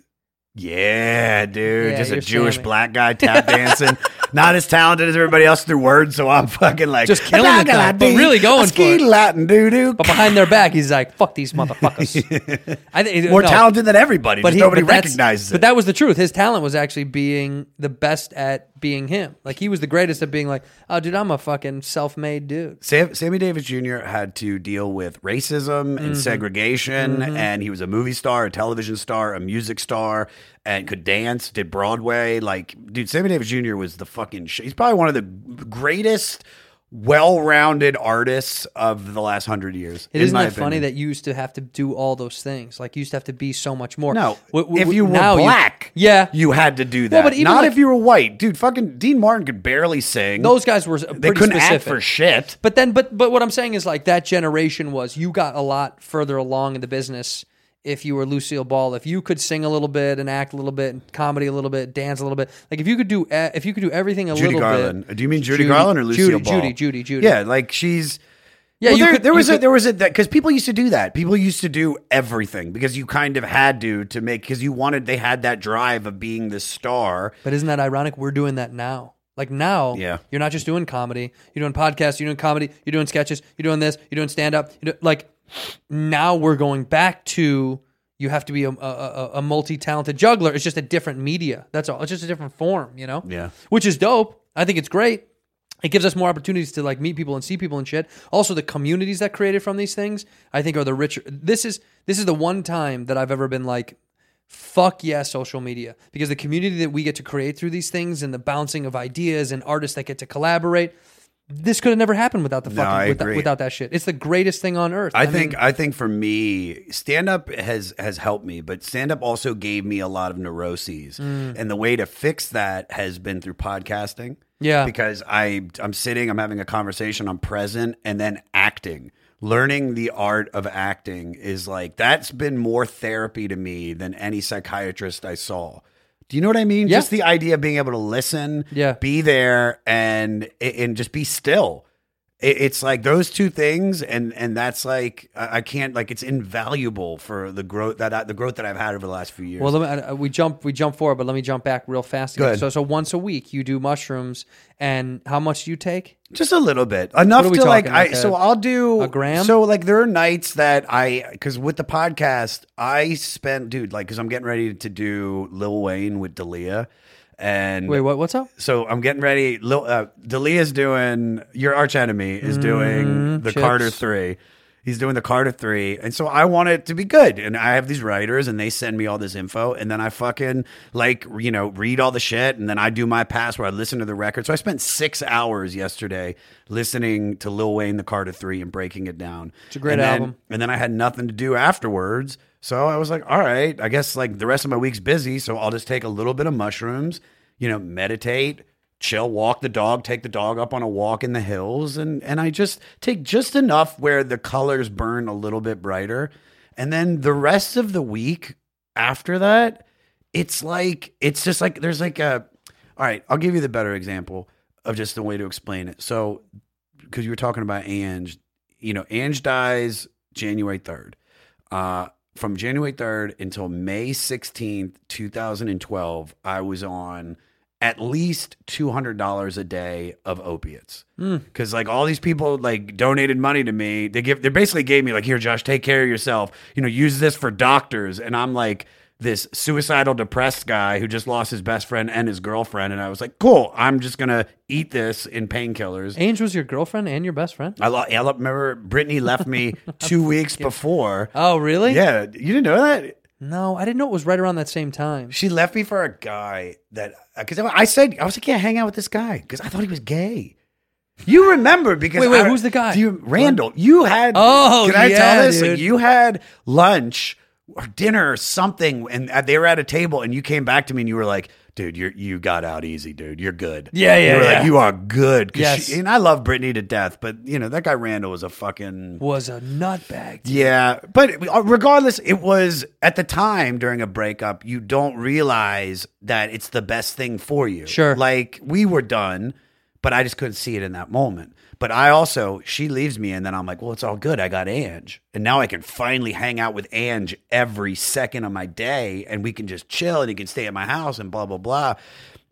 yeah, dude. Yeah, just a Jewish Sammy. Black guy tap dancing. Not as talented as everybody else through words, so I'm fucking like just killing it, but really going for it. Latin doo-doo. But behind their back, he's like, "Fuck these motherfuckers." I th- More no. talented than everybody, but just he, nobody but recognizes it. But that was the truth. His talent was actually being the best at being him. Like he was the greatest at being like, "Oh, dude, I'm a fucking self-made dude." Sam, Sammy Davis Junior had to deal with racism and mm-hmm. segregation, mm-hmm. and he was a movie star, a television star, a music star. And could dance, did Broadway. Like, dude, Sammy Davis Junior was the fucking shit. He's probably one of the greatest, well-rounded artists of the last hundred years. It isn't that funny that you used to have to do all those things. Like, you used to have to be so much more. No, w- w- if you were black, you, yeah. you had to do that. Well, but even not like, if you were white. Dude, fucking Dean Martin could barely sing. Those guys were pretty They couldn't specific. act for shit. But then, but but what I'm saying is, like, that generation was, you got a lot further along in the business. If you were Lucille Ball, if you could sing a little bit and act a little bit and comedy a little bit, dance a little bit, like if you could do if you could do everything a Judy little Garland. bit. Do you mean Judy, Judy Garland or Lucille Judy, Ball? Judy, Judy, Judy. Yeah, like she's. Yeah, well, there, could, there was could, a there was a because people used to do that. People used to do everything because you kind of had to to make because you wanted they had that drive of being the star. But isn't that ironic? We're doing that now. Like now, yeah. you're not just doing comedy. You're doing podcasts. You're doing comedy. You're doing sketches. You're doing this. You're doing stand up. Like. Now we're going back to you have to be a, a, a multi-talented juggler. It's just a different media. That's all. It's just a different form, you know? Yeah. Which is dope. I think it's great. It gives us more opportunities to like meet people and see people and shit. Also, the communities that created from these things, I think are the richer. This is this is the one time that I've ever been like, fuck yeah, social media. Because the community that we get to create through these things and the bouncing of ideas and artists that get to collaborate... This could have never happened without the fucking no, without, without that shit. It's the greatest thing on earth. I, I think mean, I think for me, stand up has has helped me, but stand up also gave me a lot of neuroses. Mm. And the way to fix that has been through podcasting. Yeah. Because I I'm sitting, I'm having a conversation, I'm present, and then acting. Learning the art of acting is like that's been more therapy to me than any psychiatrist I saw. Do you know what I mean? Yeah. Just the idea of being able to listen, yeah. be there, and and just be still. It, it's like those two things, and and that's like I can't like it's invaluable for the growth that I, the growth that I've had over the last few years. Well, let me, we jump we jump forward, but let me jump back real fast. Again. So so once a week you do mushrooms, and how much do you take? Just a little bit, enough to like. I, like a, so I'll do a gram. So like there are nights that I because with the podcast I spent, dude, like because I'm getting ready to do Lil Wayne with D'Elia, and wait, what? What's up? So I'm getting ready. Lil uh, D'Elia's doing your arch enemy is doing mm, the chips. Carter Three. He's doing the Carter Three. And so I want it to be good. And I have these writers and they send me all this info. And then I fucking like, you know, read all the shit. And then I do my pass where I listen to the record. So I spent six hours yesterday listening to Lil Wayne, the Carter Three, and breaking it down. It's a great and then, album. And then I had nothing to do afterwards. So I was like, all right, I guess like the rest of my week's busy. So I'll just take a little bit of mushrooms, you know, meditate, chill, walk the dog, take the dog up on a walk in the hills. And, and I just take just enough where the colors burn a little bit brighter. And then the rest of the week after that, it's like, it's just like, there's like a, all right, I'll give you the better example of just the way to explain it. So, cause you were talking about Ange, you know, Ange dies January third, uh, from January third until May sixteenth, twenty twelve, I was on at least two hundred dollars a day of opiates. Mm. Cause like all these people like donated money to me. They give, they basically gave me like, here, Josh, take care of yourself. You know, use this for doctors. And I'm like this suicidal depressed guy who just lost his best friend and his girlfriend. And I was like, cool, I'm just going to eat this in painkillers. Ange was your girlfriend and your best friend? I, lo- I lo- remember Brittany left me two weeks before. Oh, really? Yeah. You didn't know that? No, I didn't know it was right around that same time. She left me for a guy that, because I said, I was like, yeah, hang out with this guy because I thought he was gay. You remember because wait, wait, I, who's the guy? Do you, Randall. You had, oh, can I yeah, tell this? Like, you had lunch or dinner or something, and they were at a table, and you came back to me, and you were like, dude, you you got out easy, dude. You're good. Yeah, yeah, you were yeah. Like, you are good. Yes. She, and I love Brittany to death, but, you know, that guy Randall was a fucking... Was a nutbag. Yeah, but regardless, it was, at the time, during a breakup, you don't realize that it's the best thing for you. Sure. Like, we were done, but I just couldn't see it in that moment. But I also, she leaves me, and then I'm like, well, it's all good. I got Ange. And now I can finally hang out with Ange every second of my day, and we can just chill, and he can stay at my house, and blah, blah, blah.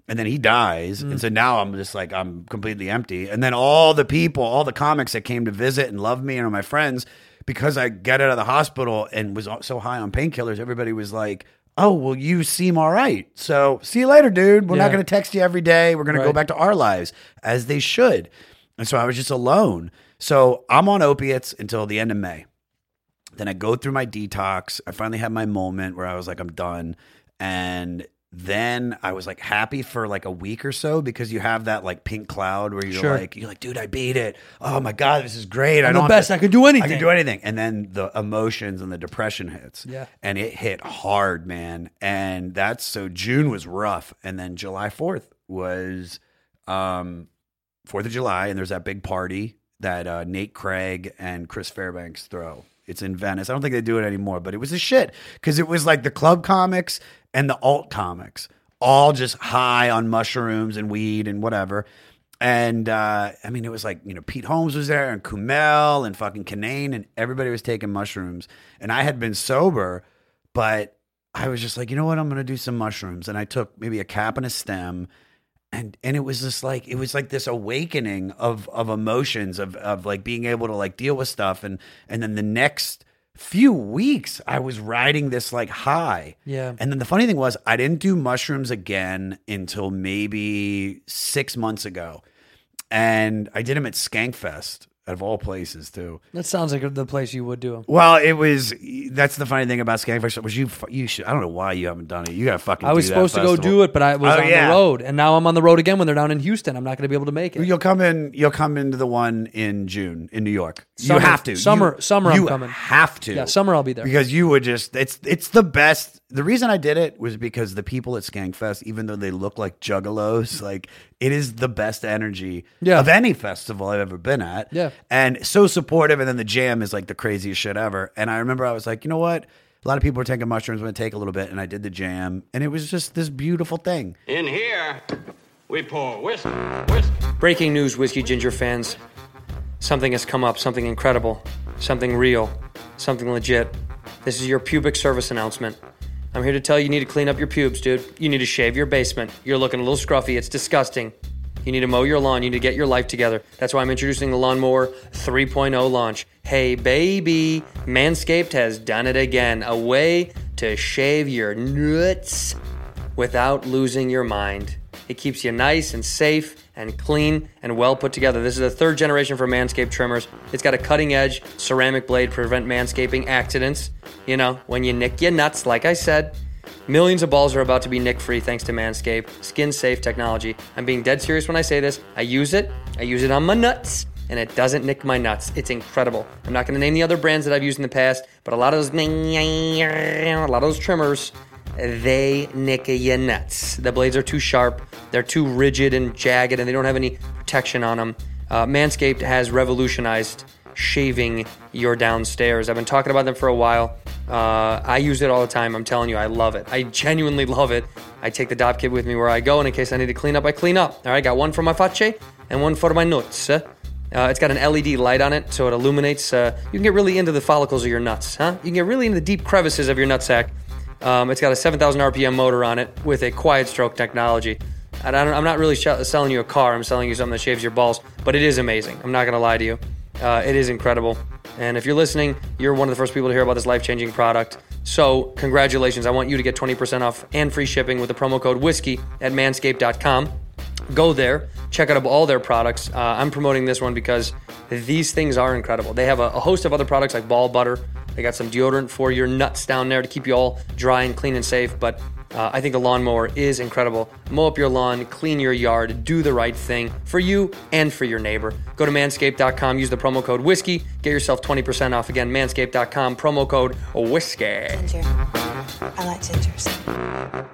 And then he dies. Mm. And so now I'm just like, I'm completely empty. And then all the people, all the comics that came to visit and love me and are my friends, because I got out of the hospital and was so high on painkillers, everybody was like, oh, well, you seem all right. So see you later, dude. We're yeah. not going to text you every day. We're going right. to go back to our lives, as they should. And so I was just alone. So I'm on opiates until the end of May. Then I go through my detox. I finally had my moment where I was like, I'm done. And then I was like happy for like a week or so, because you have that like pink cloud where you're sure. like, you're like, dude, I beat it. Oh my God, this is great. I'm I don't the best. To, I could do anything. I could do anything. And then the emotions and the depression hits. Yeah. And it hit hard, man. And that's, so June was rough. And then July fourth was, um, fourth of July, and there's that big party that uh, Nate Craig and Chris Fairbanks throw. It's in Venice. I don't think they do it anymore, but it was a shit, because it was like the club comics and the alt comics all just high on mushrooms and weed and whatever. And uh, I mean, it was like, you know, Pete Holmes was there, and Kumail, and fucking Kinane, and everybody was taking mushrooms. And I had been sober, but I was just like, you know what? I'm going to do some mushrooms. And I took maybe a cap and a stem. And and it was just like, it was like this awakening of of emotions, of of like being able to like deal with stuff. And and then the next few weeks, I was riding this like high. Yeah. And then the funny thing was, I didn't do mushrooms again until maybe six months ago. And I did them at Skankfest, out of all places, too. That sounds like the place you would do them. Well, it was, that's the funny thing about Skankfest, was you, you should, I don't know why you haven't done it. You got to fucking do that. I was supposed to go do it, but I was oh, on yeah. the road, and now I'm on the road again when they're down in Houston. I'm not going to be able to make it. You'll come in, you'll come into the one in June in New York. Summer, you have to. Summer, you, summer I'm you coming. You have to. Yeah, summer I'll be there. Because you would just, it's it's the best. The reason I did it was because the people at Skankfest, even though they look like juggalos, like, it is the best energy yeah. of any festival I've ever been at. Yeah. And so supportive. And then the jam is like the craziest shit ever. And I remember I was like, you know what? A lot of people are taking mushrooms. I'm going to take a little bit. And I did the jam. And it was just this beautiful thing. In here, we pour whiskey. whiskey. Breaking news, Whiskey Ginger fans. Something has come up. Something incredible. Something real. Something legit. This is your pubic service announcement. I'm here to tell you, you need to clean up your pubes, dude. You need to shave your basement. You're looking a little scruffy. It's disgusting. You need to mow your lawn. You need to get your life together. That's why I'm introducing the Lawnmower three point oh launch. Hey, baby, Manscaped has done it again. A way to shave your nuts without losing your mind. It keeps you nice and safe and clean and well put together. This is the third generation for Manscaped trimmers. It's got a cutting-edge ceramic blade to prevent manscaping accidents. You know, when you nick your nuts, like I said. Millions of balls are about to be nick-free thanks to Manscaped skin-safe technology. I'm being dead serious when I say this. I use it. I use it on my nuts, and it doesn't nick my nuts. It's incredible. I'm not going to name the other brands that I've used in the past, but a lot of those, a lot of those trimmers, they nick your nuts. The blades are too sharp. They're too rigid and jagged, and they don't have any protection on them. Uh, Manscaped has revolutionized shaving your downstairs. I've been talking about them for a while. Uh, I use it all the time. I'm telling you, I love it. I genuinely love it. I take the dop kit with me where I go, and in case I need to clean up, I clean up. All right, got one for my face and one for my nuts. Uh, it's got an L E D light on it, so it illuminates. Uh, you can get really into the follicles of your nuts, huh? You can get really into the deep crevices of your nutsack. Um, it's got a seven thousand R P M motor on it with a quiet stroke technology. I don't, I'm not really sh- selling you a car. I'm selling you something that shaves your balls, but it is amazing. I'm not going to lie to you. Uh, it is incredible. And if you're listening, you're one of the first people to hear about this life-changing product. So congratulations. I want you to get twenty percent off and free shipping with the promo code WHISKEY at manscaped dot com. Go there. Check out all their products. Uh, I'm promoting this one because these things are incredible. They have a, a host of other products like ball butter. They got some deodorant for your nuts down there to keep you all dry and clean and safe. But uh, I think the lawnmower is incredible. Mow up your lawn, clean your yard, do the right thing for you and for your neighbor. Go to manscaped dot com, use the promo code WHISKEY, get yourself twenty percent off. Again, manscaped dot com, promo code WHISKEY. Ginger. I like gingers.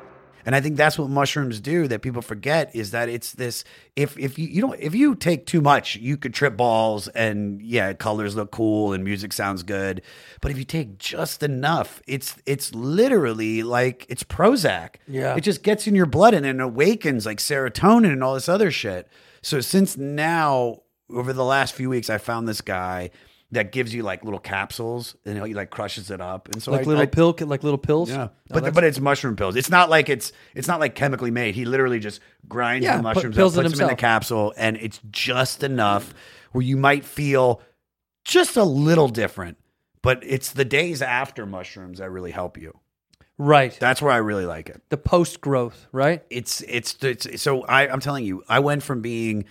And I think that's what mushrooms do that people forget is that it's this, if if you, you don't, if you take too much, you could trip balls and yeah, colors look cool and music sounds good. But if you take just enough, it's, it's literally like it's Prozac. Yeah. It just gets in your blood and it awakens like serotonin and all this other shit. So since now over the last few weeks, I found this guy that gives you like little capsules and he like crushes it up. And so like I, little I, pill, like little pills. Yeah. But, oh, but it's mushroom pills. It's not like it's, it's not like chemically made. He literally just grinds yeah, the mushrooms put, up, puts them himself in the capsule. And it's just enough where you might feel just a little different, but it's the days after mushrooms that really help you. Right. That's where I really like it. The post growth, right? It's, it's, it's so I, I'm telling you, I went from being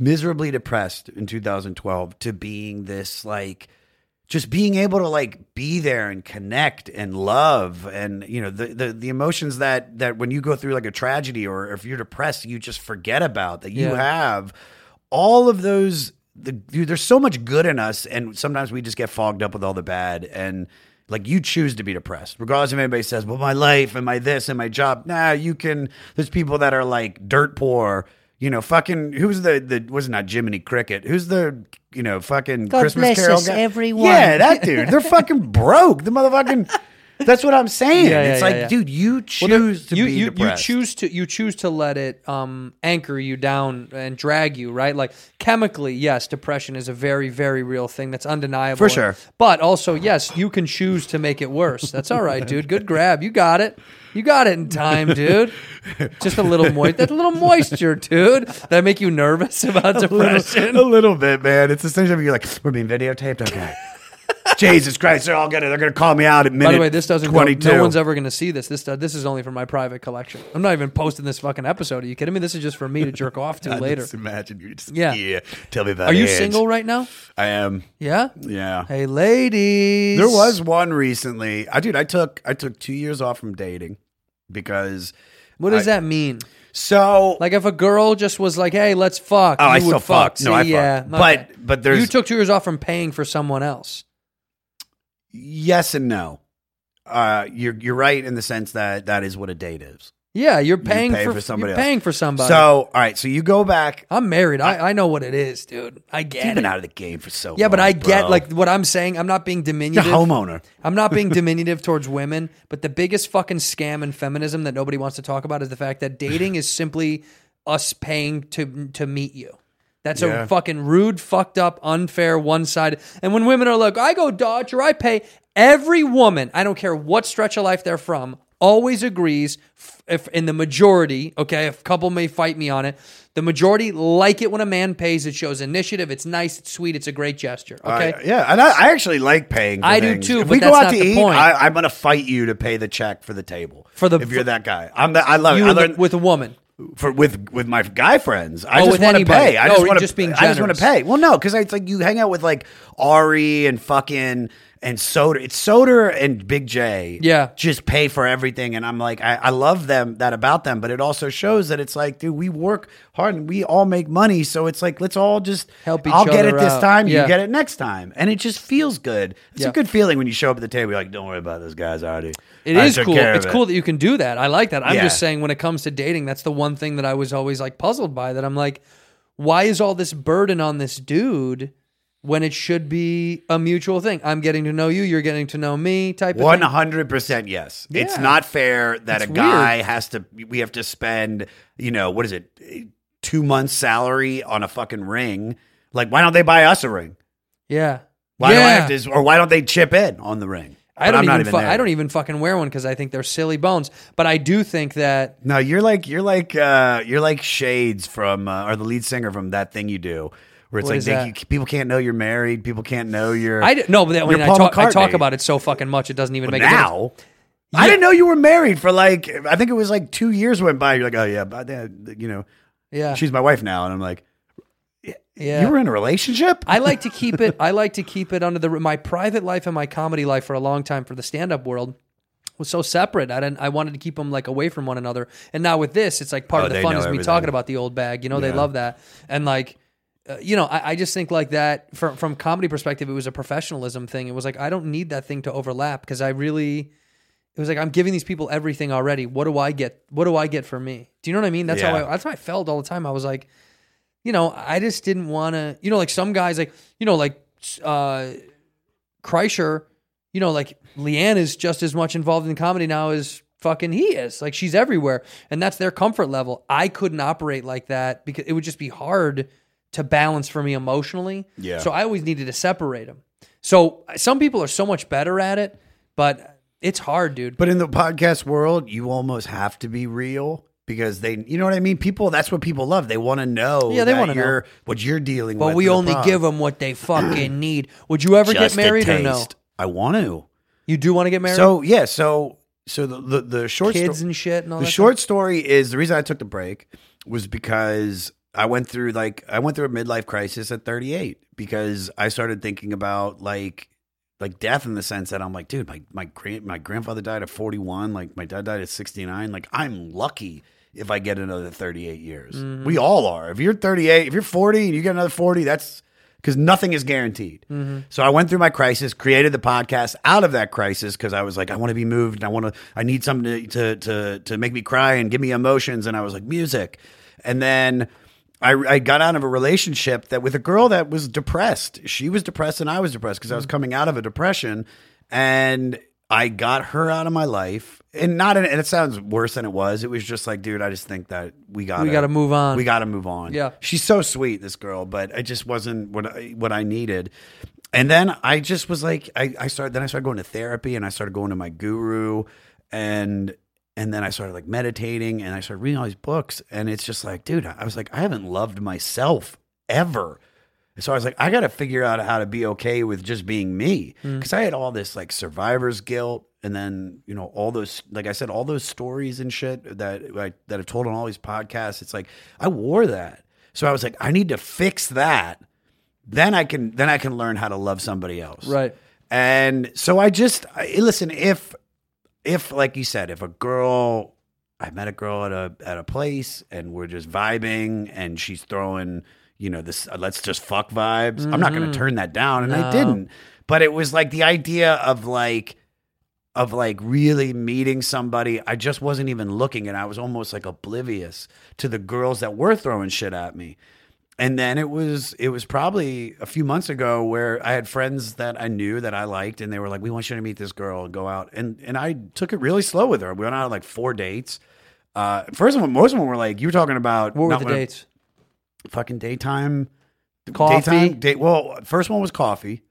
miserably depressed in two thousand twelve to being this like just being able to like be there and connect and love and you know the the, the emotions that that when you go through like a tragedy or if you're depressed you just forget about that you yeah. have all of those the, dude, there's so much good in us and sometimes we just get fogged up with all the bad and like you choose to be depressed, regardless if anybody says well my life and my this and my job nah you can there's people that are like dirt poor. You know, fucking, who's the, the was not Jiminy Cricket, who's the, you know, fucking God Christmas Carol us guy? Everyone. Yeah, that dude. They're fucking broke. The motherfucking, that's what I'm saying. Yeah, yeah, it's yeah, like, yeah. dude, you choose well, to you, be you, depressed. You choose to, you choose to let it um, anchor you down and drag you, right? Like, chemically, yes, depression is a very, very real thing. That's undeniable. For sure. But also, yes, you can choose to make it worse. That's all right, dude. Good grab. You got it. You got it in time, dude. Just a little moist. That little moisture, dude. That make you nervous about a depression? Little, a little bit, man. It's essentially you're like, we're being videotaped? Okay. Jesus Christ, they're all gonna they're gonna call me out at minute twenty-two. By the way, this doesn't go, no one's ever gonna see this. This uh, this is only for my private collection. I'm not even posting this fucking episode. Are you kidding me? This is just for me to jerk off to later. Just imagine you just yeah. yeah. Tell me about it. Are you age. Single right now? I am. Yeah? Yeah. Hey ladies. There was one recently. I dude, I took I took two years off from dating because what does I, that mean? So, like, if a girl just was like, "Hey, let's fuck," oh, you I would still fuck. fuck. No, I yeah, fuck. But okay. but there's you took two years off from paying for someone else. Yes and no. Uh, you're you're right in the sense that that is what a date is. Yeah, you're paying you pay for, for somebody. You're else. Paying for somebody. So all right, so you go back. I'm married. I, I know what it is, dude. I get. You've been it. Out of the game for so. Yeah, long. Yeah, but I get bro. Like what I'm saying. I'm not being diminutive. You're a homeowner. I'm not being diminutive towards women. But the biggest fucking scam in feminism that nobody wants to talk about is the fact that dating is simply us paying to to meet you. That's yeah. a fucking rude, fucked up, unfair, one-sided. And when women are like, I go Dodge or I pay, every woman, I don't care what stretch of life they're from, always agrees, if in the majority, okay, a couple may fight me on it, the majority like it when a man pays. It shows initiative. It's nice. It's sweet. It's a great gesture. Okay. Uh, yeah. And I, I actually like paying for I things. do too, if but we that's go out not to the eat, point. I, I'm going to fight you to pay the check for the table. For the, if you're that guy. I'm the, I love you it. I learned, with a woman. for with with my guy friends. I oh, just want to pay. I no, just want to being generous. I just want to pay. Well, no, because it's like you hang out with like Ari and fucking and Soda. It's Soda and Big J. Yeah, just pay for everything. And I'm like, I, I love them that about them, but it also shows that it's like, dude, we work hard and we all make money, so it's like let's all just help each I'll other. I'll get it this out. time. Yeah. You get it next time, and it just feels good. It's yeah. a good feeling when you show up at the table. You're like, don't worry about those guys already. It I is cool. It's it. cool that you can do that. I like that. I'm yeah. just saying when it comes to dating, that's the one. One thing that I was always like puzzled by, that I'm like, why is all this burden on this dude when it should be a mutual thing? I'm getting to know you, you're getting to know me type of thing. one hundred percent yes. Yeah. It's not fair that it's a guy weird. has to, we have to spend, you know, what is it, two months salary on a fucking ring. Like, why don't they buy us a ring? Yeah. Why yeah. do I have to, or why don't they chip in on the ring? I don't, even even fu- I don't even fucking wear one because I think they're silly bones. But I do think that no, you're like you're like uh, you're like Shades from uh, or the lead singer from That Thing You Do, where it's what like they, you, people can't know you're married, people can't know you're. I no, but that, when I talk, I talk about it so fucking much, it doesn't even well, make now, a difference. Yeah. I didn't know you were married for like I think it was like two years went by. You're like, oh yeah, but you know, yeah, she's my wife now, and I'm like. Yeah. You were in a relationship? I like to keep it. I like to keep it under the my private life and my comedy life for a long time for the stand-up world was so separate. I didn't. I wanted to keep them like away from one another. And now with this, it's like part oh, of the fun is everything. Me talking about the old bag. You know, yeah. They love that. And like, uh, you know, I, I just think like that from from comedy perspective, it was a professionalism thing. It was like I don't need that thing to overlap because I really. It was like I'm giving these people everything already. What do I get? What do I get for me? Do you know what I mean? That's yeah. how I, that's how I felt all the time. I was like. You know, I just didn't want to, you know, like some guys like, you know, like uh, Kreischer, you know, like Leanne is just as much involved in comedy now as fucking he is. Like she's everywhere and that's their comfort level. I couldn't operate like that because it would just be hard to balance for me emotionally. Yeah. So I always needed to separate them. So some people are so much better at it, but it's hard, dude. But in the podcast world, you almost have to be real. Because they, you know what I mean? People, that's what people love. They want to know yeah, they that you're, know. what you're dealing but with. But we only pub. give them what they fucking need. Would you ever Just get married a taste. or no? I want to. You do want to get married? So, yeah. So, so the, the, the short story. Kids sto- and shit and all the that. The short stuff? story is the reason I took the break was because I went through like, I went through a midlife crisis at thirty-eight because I started thinking about like, like death in the sense that I'm like, dude, my, my, my grandfather died at forty-one. Like my dad died at sixty-nine. Like I'm lucky. If I get another thirty-eight years, mm-hmm. we all are. If you're thirty-eight, if you're forty and you get another forty, that's because nothing is guaranteed. Mm-hmm. So I went through my crisis, created the podcast out of that crisis because I was like, I want to be moved. And I want to, I need something to, to, to, to make me cry and give me emotions. And I was like, music. And then I, I got out of a relationship that with a girl that was depressed. She was depressed and I was depressed because mm-hmm. I was coming out of a depression and I got her out of my life. And not, in, and it sounds worse than it was. It was just like, dude, I just think that we got we got to move on. We got to move on. Yeah, she's so sweet, this girl, but it just wasn't what I, what I needed. And then I just was like, I, I started. Then I started going to therapy, and I started going to my guru, and and then I started like meditating, and I started reading all these books, and it's just like, dude, I was like, I haven't loved myself ever. So I was like, I got to figure out how to be okay with just being me, because mm. I had all this like survivor's guilt. And then, you know, all those, like I said, all those stories and shit that I, that I've told on all these podcasts, it's like, I wore that. So I was like, I need to fix that. Then I can, then I can learn how to love somebody else. Right. And so I just, I, listen, if, if like you said, if a girl, I met a girl at a, at a place and we're just vibing and she's throwing, you know, this, uh, let's just fuck vibes. Mm-hmm. I'm not going to turn that down. And no. I didn't, but it was like the idea of like, of like really meeting somebody. I just wasn't even looking and I was almost like oblivious to the girls that were throwing shit at me. And then it was it was probably a few months ago where I had friends that I knew that I liked and they were like, we want you to meet this girl and go out. And and I took it really slow with her. We went out on like four dates. Uh, first of all, most of them were like, you were talking about- What were the dates? Fucking daytime. Coffee? Daytime, day, well, first one was coffee.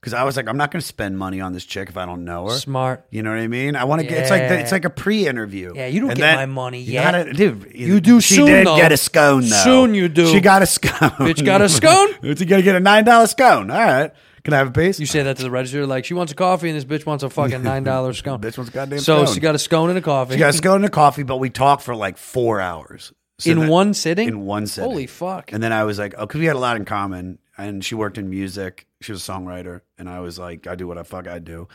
Because I was like, I'm not going to spend money on this chick if I don't know her. Smart. You know what I mean? I want to yeah. get, it's like it's like a pre-interview. Yeah, you don't and get then, my money yet. Gotta, dude, you do she soon, She did though. get a scone, though. Soon you do. She got a scone. Bitch got a scone? You got to get a nine dollar scone. All right. Can I have a piece? You say that to the register, like, she wants a coffee, and this bitch wants a fucking nine dollar scone. Bitch wants a goddamn so scone. So she got a scone and a coffee. She got a scone and a coffee, but we talked for like four hours. So in that, one sitting? In one sitting. Holy fuck. And then I was like, oh, because we had a lot in common. And she worked in music. She was a songwriter. And I was like, I do what I fuck I do.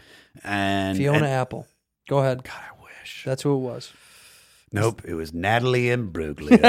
And Fiona and, Apple. Go ahead. God, I wish. That's who it was. Nope. It was Natalie and Bruglia.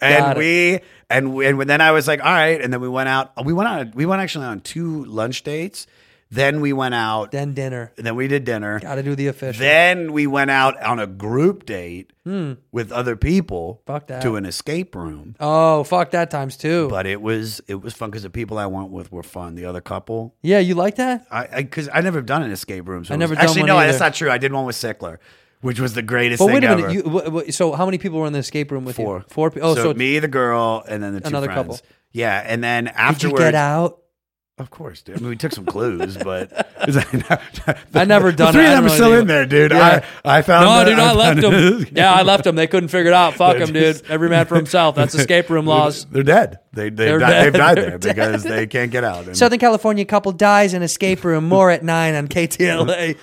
and, we, and we and then I was like, all right. And then we went out. We went out we went actually on two lunch dates. Then we went out. Then dinner. Then we did dinner. Got to do the official. Then we went out on a group date hmm. with other people. Fuck that. To an escape room. Oh, fuck that times two. But it was it was fun because the people I went with were fun. The other couple. Yeah, you like that? I because I, I never done an escape room. So I never was, done actually one no. Either. That's not true. I did one with Sickler, which was the greatest but thing ever. But wait a minute. You, w- w- so how many people were in the escape room with Four. you? Four. Four. Oh, so, so me, the girl, and then the two another friends. Couple. Yeah, and then afterwards, did you get out? Of course, dude. I mean, we took some clues, but the, I never done the three it. Three of them are still in there, dude. Yeah. I, I found no, the, dude. I, I left them. Yeah, I left them. They couldn't figure it out. Fuck them, dude. Every man for himself. That's escape room laws. They're dead. They they they've died, they've died there dead. Because they can't get out. And Southern California couple dies in escape room. More at nine on K T L A.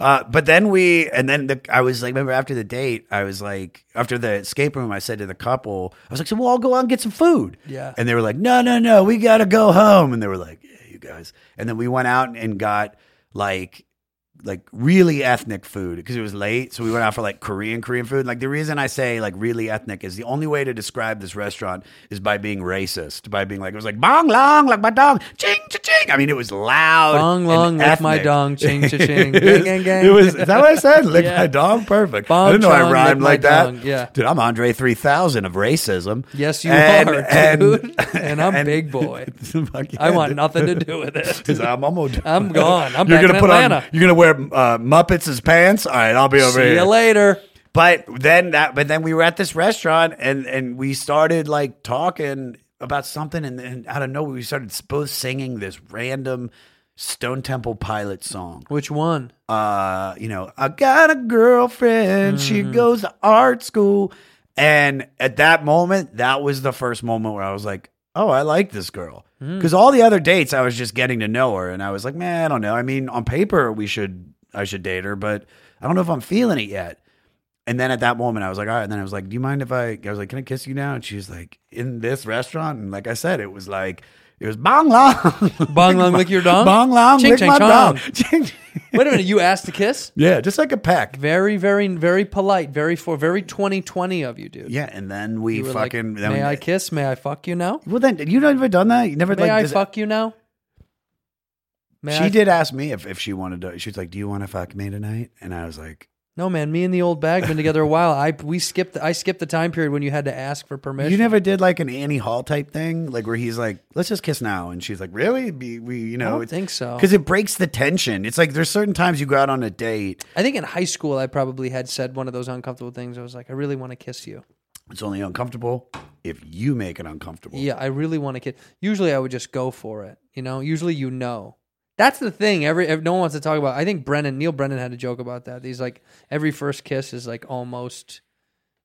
Uh, but then we, and then the, I was like, remember after the date, I was like, after the escape room, I said to the couple, I was like, so we'll all go out and get some food. Yeah. And they were like, no, no, no, we got to go home. And they were like, yeah, you guys. And then we went out and got like, like really ethnic food because it was late. So we went out for like Korean, Korean food. Like the reason I say like really ethnic is the only way to describe this restaurant is by being racist, by being like, it was like bong long, like my dong, ching, cha, ching. I mean, it was loud. Bong long, lick my dong, ching, cha, ching. Gang, gang, gang. It was, is that what I said? Lick yeah. my dong, perfect. Bong, I didn't know chong, I rhymed like that. Dong. Yeah. Dude, I'm Andre three thousand of racism. Yes, you and, are, dude. And, and I'm and, big boy. I want nothing to do with it. I'm almost I'm gone. I'm you're back gonna in Atlanta. On, you're going to wear Uh, Muppets' pants. All right, I'll be over See here. See you later. But then that, but then we were at this restaurant and and we started like talking about something and then out of nowhere we started both singing this random Stone Temple Pilots song. Which one? Uh, you know, I got a girlfriend. Mm. She goes to art school. And at that moment, that was the first moment where I was like, oh, I like this girl. Because all the other dates, I was just getting to know her, and I was like, man, I don't know. I mean, on paper, we should, I should date her, but I don't know if I'm feeling it yet. And then at that moment, I was like, all right. And then I was like, do you mind if I, I was like, can I kiss you now? And she was like, in this restaurant? And like I said, it was like, it was bong long. Bong long, lick your dong? Bong long, ching, lick ching, my dong. Wait a minute, you asked to kiss? Yeah, just like a peck. Very, very, very polite. Very for very twenty twenty of you, dude. Yeah, and then we fucking... Like, then may we, I kiss? May I fuck you now? Well, then, you never done that? You never May like, I fuck it, you now? May she I, did ask me if, if she wanted to... She was like, do you want to fuck me tonight? And I was like... No, man, me and the old bag been together a while. I we skipped. I skipped the time period when you had to ask for permission. You never did like an Annie Hall type thing, like where he's like, "Let's just kiss now," and she's like, "Really?" Be, we, you know, I don't think so because it breaks the tension. It's like there's certain times you go out on a date. I think in high school I probably had said one of those uncomfortable things. I was like, "I really want to kiss you." It's only uncomfortable if you make it uncomfortable. Yeah, I really want to kiss. Usually I would just go for it. You know, usually you know. That's the thing. Every no one wants to talk about. I think Brennan, Neil Brennan, had a joke about that. He's like, every first kiss is like almost,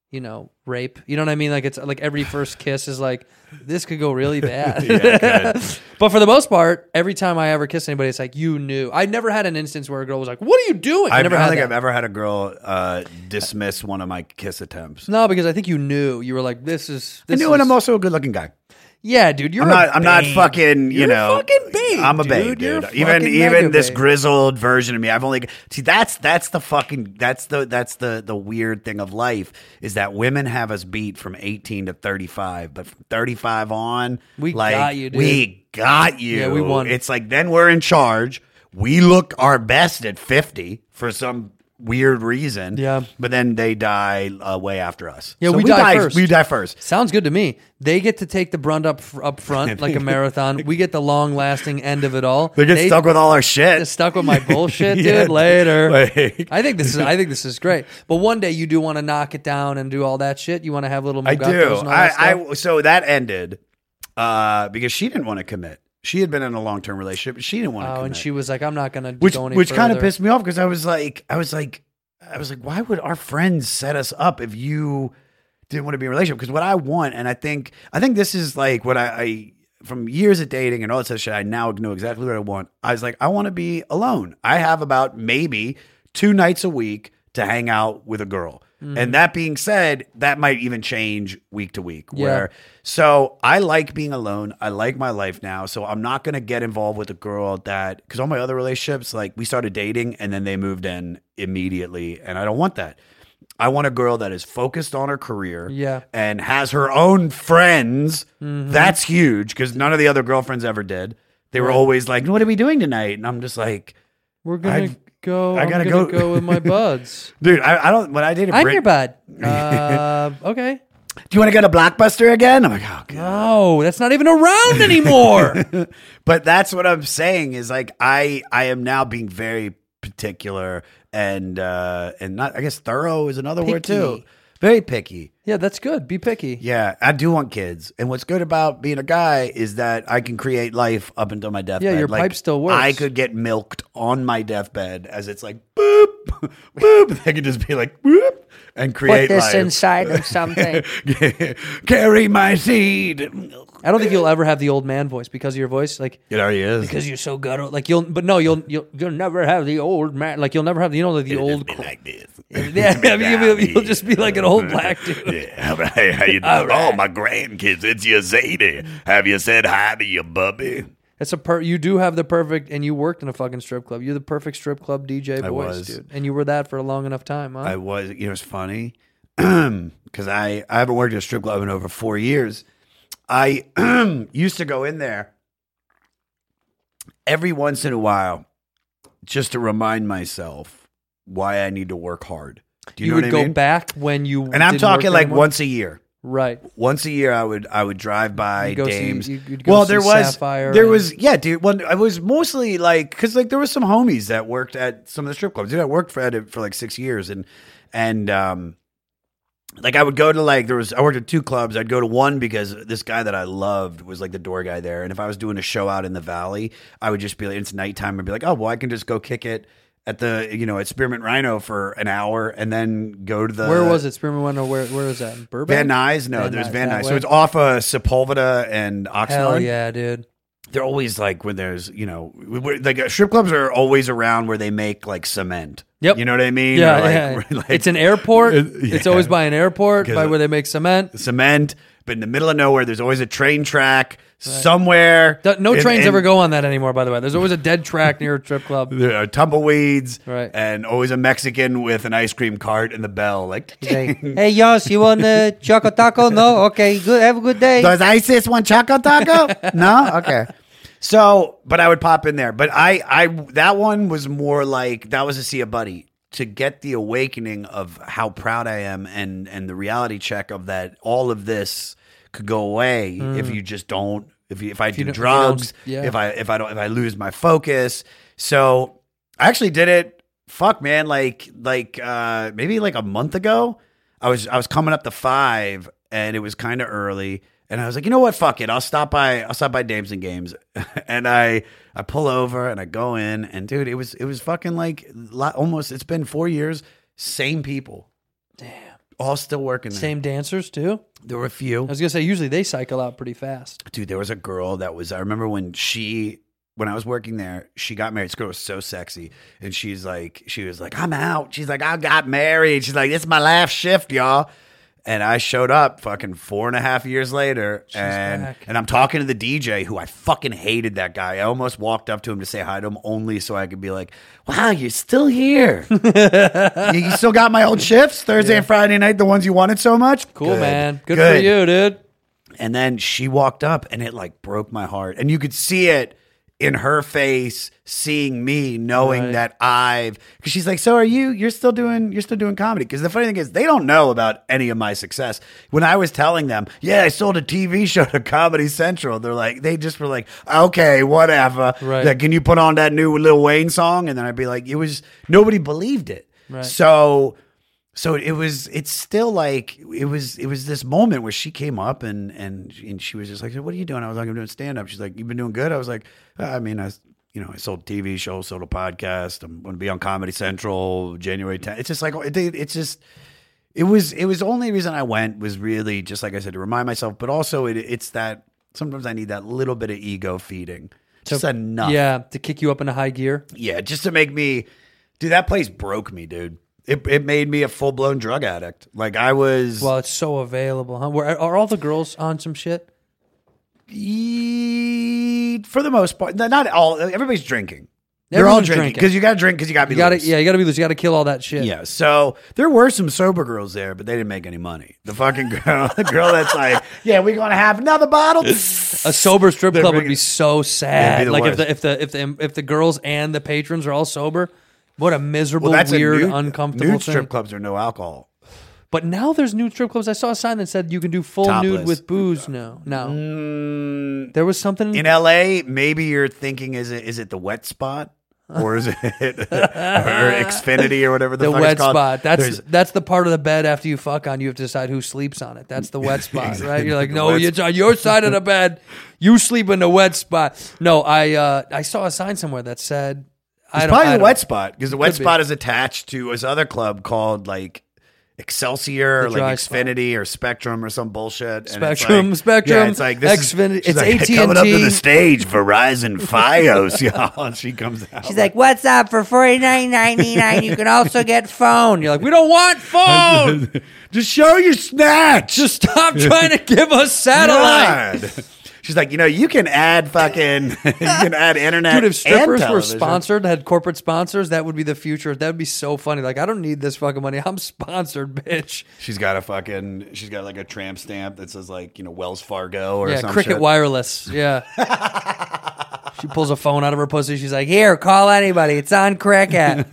you know, rape. You know what I mean? Like it's like every first kiss is like this could go really bad. Yeah, but for the most part, every time I ever kiss anybody, it's like you knew. I never had an instance where a girl was like, "What are you doing?" I, I never don't had think that. I've ever had a girl uh, dismiss one of my kiss attempts. No, because I think you knew. You were like, "This is." This I knew, is. And I'm also a good-looking guy. Yeah, dude, you're I'm not, a I'm not fucking, you you're know. A fucking babe, I'm a babe, dude. dude. Even even this babe. grizzled version of me, I've only see that's that's the fucking that's the that's the the weird thing of life is that women have us beat from eighteen to thirty-five, but from thirty-five on, we like, got you, dude. We got you. Yeah, we won. It's like then we're in charge. We look our best at fifty for some weird reason, yeah, but then they die uh, way after us. Yeah, so we, we die, die first. We die first. Sounds good to me. They get to take the brunt up up front like a marathon. We get the long lasting end of it all. They get they, stuck with all our shit. Get stuck with my bullshit, yeah. dude. Later. Like, I think this is. I think this is great. But one day you do want to knock it down and do all that shit. You want to have little. I do. And all I, that stuff. I. So that ended uh, because she didn't want to commit. She had been in a long-term relationship, but she didn't want to. Oh, commit. And she was like, "I'm not going to go any which further." Which kind of pissed me off because I was like, I was like, I was like, why would our friends set us up if you didn't want to be in a relationship? Because what I want, and I think, I think this is like what I, I from years of dating and all that sort of shit. I now know exactly what I want. I was like, I want to be alone. I have about maybe two nights a week to hang out with a girl. Mm. And that being said, that might even change week to week. Yeah. Where so I like being alone. I like my life now. So I'm not going to get involved with a girl that, because all my other relationships, like we started dating and then they moved in immediately. And I don't want that. I want a girl that is focused on her career yeah. and has her own friends. Mm-hmm. That's huge because none of the other girlfriends ever did. They were right. always like, what are we doing tonight? And I'm just like, we're going to go. I gotta go. go with my buds. Dude, I, I don't. When I did a I'm Brit- your bud. Uh, okay. Do you want to go to Blockbuster again? I'm like, oh, God. No, that's not even around anymore. But that's what I'm saying is like, I, I am now being very particular and uh, and not, I guess thorough is another picky. word too. Very picky. Yeah, that's good. Be picky. Yeah, I do want kids. And what's good about being a guy is that I can create life up until my deathbed. Yeah, your like, pipe still works. I could get milked on my deathbed as it's like, boop, boop. I could just be like, boop, and create life. Put this life. inside of something. Carry my seed. I don't think you'll ever have the old man voice because of your voice. Like, it already is. Because you're so guttural. Like you'll, but no, you'll you'll you'll never have the old man. Like you'll never have, you know, like the It'll old. Just be like this. Yeah, I mean, you'll, be, you'll just be like an old black dude. Yeah, hey, how you doing? All right. Oh, my grandkids, it's your Zadie. Have you said hi to your bubby? That's a per- you do have the perfect, and you worked in a fucking strip club. You're the perfect strip club D J voice, I was. dude. And you were that for a long enough time, huh? I was. You know, it's funny because I, I haven't worked at a strip club in over four years. I used to go in there every once in a while just to remind myself why I need to work hard. Do you, you know would what I go mean? back when you and I'm talking like anymore? once a year, right? Once a year, I would I would drive by Dames. See, well, there was Sapphire there and... was yeah, dude. Well, I was mostly like because like there was some homies that worked at some of the strip clubs. Dude, I worked for at it for like six years, and and um, like I would go to like there was I worked at two clubs. I'd go to one because this guy that I loved was like the door guy there, and if I was doing a show out in the valley, I would just be like, it's nighttime. I'd be like, oh well, I can just go kick it at the, you know, at Spearmint Rhino for an hour and then go to the... Where was it? Spearmint Rhino, where where was that? Burbank? Van Nuys? No, Van there's Van Nuys. So it's off of Sepulveda and Oxnard. Hell yeah, dude. They're always like when there's, you know, like strip clubs are always around where they make like cement. Yep. You know what I mean? Yeah, like, yeah. Like, it's an airport. It, yeah. It's always by an airport, by where they make cement. Cement. But in the middle of nowhere, there's always a train track right. somewhere. No trains and, and, ever go on that anymore, by the way. There's always a dead track near a strip club. There are tumbleweeds right. and always a Mexican with an ice cream cart and the bell. Like, like hey, Yoss, you want a choco taco? No? Okay, good. Have a good day. Does ISIS want choco taco? No? Okay. So, but I would pop in there. But I, I, that one was more like, that was to see a buddy. To get the awakening of how proud I am and and the reality check of that all of this could go away mm. if you just don't if you, if I if do drugs if, yeah. if I if I don't if I lose my focus. So I actually did it fuck man like like uh, maybe like a month ago. I was I was coming up to five and it was kind of early and I was like, you know what, fuck it, I'll stop by I'll stop by Dames and Games. And I I pull over and I go in and dude, it was it was fucking like almost. It's been four years, same people, damn, all still working there. Same dancers too. There were a few. I was gonna say usually they cycle out pretty fast. Dude, there was a girl that was. I remember when she when I was working there, she got married. This girl was so sexy, and she's like, she was like, I'm out. She's like, I got married. She's like, this is my last shift, y'all. And I showed up fucking four and a half years later, She's and back. and I'm talking to the D J who I fucking hated that guy. I almost walked up to him to say hi to him only so I could be like, wow, you're still here. You still got my old shifts, Thursday yeah. and Friday night, the ones you wanted so much? Cool, Good. man. Good, Good for you, dude. And then she walked up and it like broke my heart. And you could see it in her face, seeing me, knowing right. that I've, because she's like, so are you? You're still doing, you're still doing comedy. Because the funny thing is, they don't know about any of my success. When I was telling them, yeah, I sold a T V show to Comedy Central, they're like, they just were like, okay, whatever. Right. Like, can you put on that new Lil Wayne song? And then I'd be like, it was nobody believed it. Right. So, so it was. It's still like it was. It was this moment where she came up and and and she was just like, "What are you doing?" I was like, "I'm doing stand up." She's like, "You've been doing good." I was like, "I mean, I, you know, I sold a T V show, sold a podcast. I'm going to be on Comedy Central January tenth." It's just like it, it's just. It was. It was the only reason I went was really just like I said to remind myself, but also it, it's that sometimes I need that little bit of ego feeding, just so, enough, yeah, to kick you up into high gear. Yeah, just to make me, dude. That place broke me, dude. It it made me a full blown drug addict. Like I was. Well, it's so available, huh? Were, are all the girls on some shit? E- for the most part, not all. Everybody's drinking. They're all drinking because you got to drink because you got to be gotta, loose. Yeah, you got to be loose. You got to kill all that shit. Yeah. So there were some sober girls there, but they didn't make any money. The fucking girl, the girl that's like, yeah, we're gonna have another bottle. A sober strip club would be so sad. Be like worst. if the if the if the if the girls and the patrons are all sober, what a miserable, well, weird, nude, uncomfortable nude thing. Strip clubs are no alcohol. But now there's nude strip clubs. I saw a sign that said you can do full Topless. nude with booze. No, no. Mm, there was something in L A. Maybe you're thinking, is it is it the wet spot? Or is it or Xfinity or whatever the, the fuck wet it's called? Spot? That's There's, that's the part of the bed after you fuck on. You have to decide who sleeps on it. That's the wet spot, exactly. Right? You're like, no, it's on your side of the bed. You sleep in the wet spot. No, I uh, I saw a sign somewhere that said, it's I don't, probably I the don't, wet spot because the wet spot be. is attached to this other club called like Excelsior, or like Xfinity spot. Or Spectrum or some bullshit. Spectrum, and it's like, Spectrum, yeah, it's like this Xfinity. Is, it's like, A T and T coming up to the stage. Verizon, Fios, y'all. And she comes out. She's like, "What's up? For forty-nine ninety-nine, you can also get phone." You're like, "We don't want phone. Just show your snatch. Just stop trying to give us satellite." God. She's like, you know, you can add fucking, you can add internet. Dude, if strippers were sponsored, had corporate sponsors, that would be the future. That would be so funny. Like, I don't need this fucking money. I'm sponsored, bitch. She's got a fucking, she's got like a tramp stamp that says like, you know, Wells Fargo or something. Yeah, Cricket Wireless. Yeah. She pulls a phone out of her pussy. She's like, here, call anybody. It's on Cricket.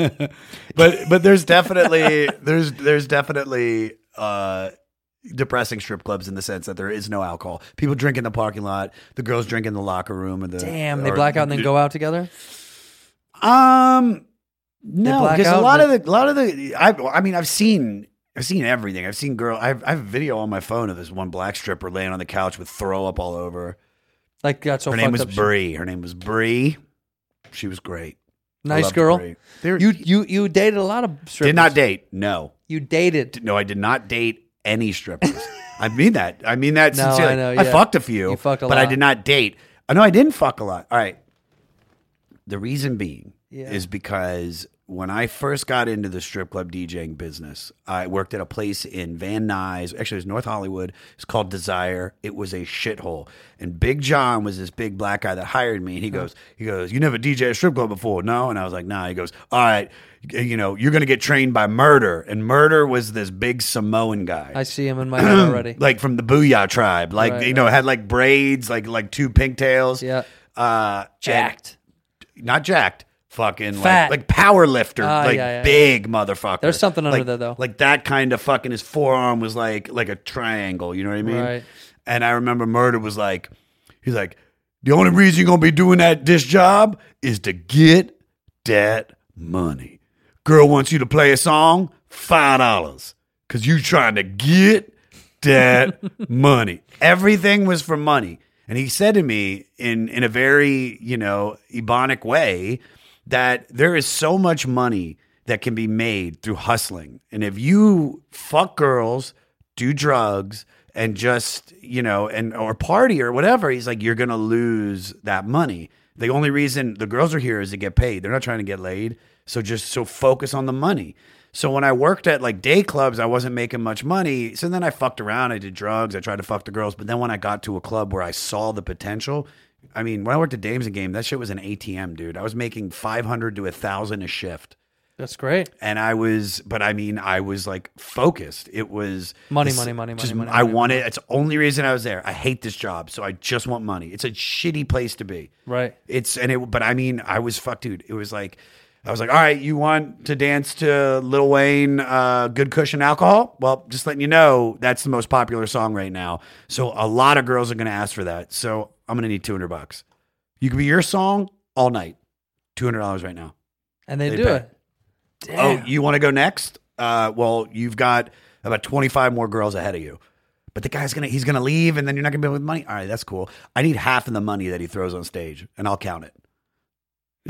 but but there's definitely, there's, there's definitely, uh, depressing strip clubs in the sense that there is no alcohol. People drink in the parking lot. The girls drink in the locker room. And the, damn, they or, black out and then go out together. Um, no, because a lot of the, a lot of the, I, I mean, I've seen, I've seen everything. I've seen girl. I've, I have video on my phone of this one black stripper laying on the couch with throw up all over. Like that's so. Her name was Bree. Her name was Bree. She was great. Nice girl. You you you dated a lot of strippers. Did not date. No. You dated. No, I did not date any strippers. I mean that. I mean that no, sincerely. I, know, yeah. I fucked a few, you fucked a but lot. I did not date. I know I didn't fuck a lot. All right. The reason being yeah. is because when I first got into the strip club DJing business, I worked at a place in Van Nuys. Actually, it was North Hollywood. It's called Desire. It was a shithole. And Big John was this big black guy that hired me. And he goes, he goes, you never D J at a strip club before, no? And I was like, nah. He goes, all right, you know, you're going to get trained by Murder. And Murder was this big Samoan guy. I see him in my head already. Like from the Booyah tribe. Like, right, you know, right. Had like braids, like like two pigtails. Yeah. Uh, jacked. Not jacked. Fucking fat. Like, like power lifter, uh, like yeah, yeah. big motherfucker. There's something under like, there though. Like that kind of fucking, his forearm was like like a triangle, you know what I mean? Right. And I remember Murder was like, he's like, the only reason you're gonna be doing that this job is to get that money. Girl wants you to play a song, five dollars. Cause you trying to get that money. Everything was for money. And he said to me in in a very, you know, Ebonic way, that there is so much money that can be made through hustling. And if you fuck girls, do drugs, and just, you know, and or party or whatever, he's like, you're going to lose that money. The only reason the girls are here is to get paid. They're not trying to get laid. So just so focus on the money. So when I worked at like day clubs, I wasn't making much money. So then I fucked around. I did drugs. I tried to fuck the girls. But then when I got to a club where I saw the potential, I mean, when I worked at Dames and Game, that shit was an A T M, dude. I was making five hundred to a thousand a shift. That's great. And I was, but I mean, I was like focused. It was money, this, money, money, just, money, money. I wanted, money. It's the only reason I was there. I hate this job. So I just want money. It's a shitty place to be. Right. It's, and it, but I mean, I was fucked, dude. It was like, I was like, all right, you want to dance to Lil Wayne, uh, Good Cushion Alcohol? Well, just letting you know, that's the most popular song right now. So a lot of girls are going to ask for that. So I'm going to need two hundred bucks. You could be your song all night. two hundred dollars right now. And they, they do pay. It. Damn. Oh, you want to go next? Uh, well, you've got about twenty-five more girls ahead of you. But the guy's going to, he's going to leave and then you're not going to be with money. All right, that's cool. I need half of the money that he throws on stage and I'll count it.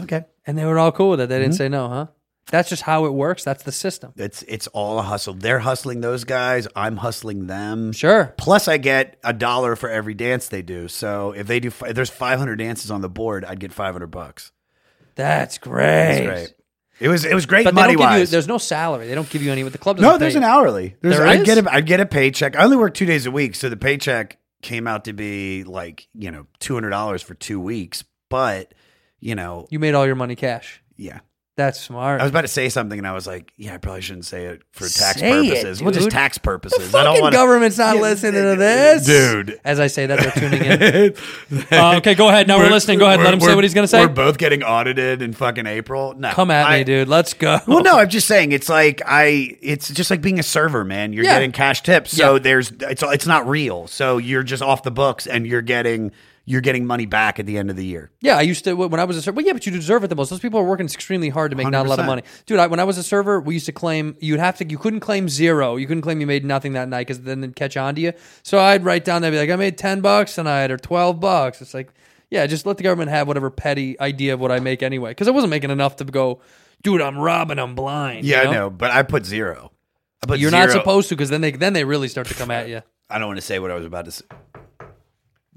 Okay. And they were all cool with it. They didn't mm-hmm. say no, huh? That's just how it works. That's the system. It's it's all a hustle. They're hustling those guys. I'm hustling them. Sure. Plus, I get a dollar for every dance they do. So if they do, if there's five hundred dances on the board, I'd get five hundred bucks. That's great. That's great. It was it was great but money wise. You, there's no salary. They don't give you any. But the club doesn't. No, there's pay. An hourly. There's, there I'd is? get a, I'd get a paycheck. I only work two days a week, so the paycheck came out to be like you know two hundred dollars for two weeks. But you know, you made all your money cash. Yeah. That's smart. I was about to say something, and I was like, "Yeah, I probably shouldn't say it for tax say purposes. It, well, just tax purposes. The I don't want government's not yeah, listening to this, dude." As I say that, they're tuning in. uh, okay, go ahead. Now we're, we're listening. Go ahead. Let him say what he's going to say. We're both getting audited in fucking April. No, come at I, me, dude. Let's go. Well, no, I'm just saying. It's like I. It's just like being a server, man. You're yeah. getting cash tips, so yeah. there's. It's it's not real. So you're just off the books, and you're getting. You're getting money back at the end of the year. Yeah, I used to, when I was a server, well, yeah, but you deserve it the most. Those people are working extremely hard to make one hundred percent not a lot of money. Dude, I, when I was a server, we used to claim, you'd have to, you couldn't claim zero. You couldn't claim you made nothing that night because then they'd catch on to you. So I'd write down, they'd be like, I made ten bucks tonight or twelve bucks. It's like, yeah, just let the government have whatever petty idea of what I make anyway. Because I wasn't making enough to go, dude, I'm robbing, I'm blind. Yeah, you know? I know, but I put zero. I put You're zero. not supposed to because then they, then they really start to come at you. I don't want to say what I was about to say.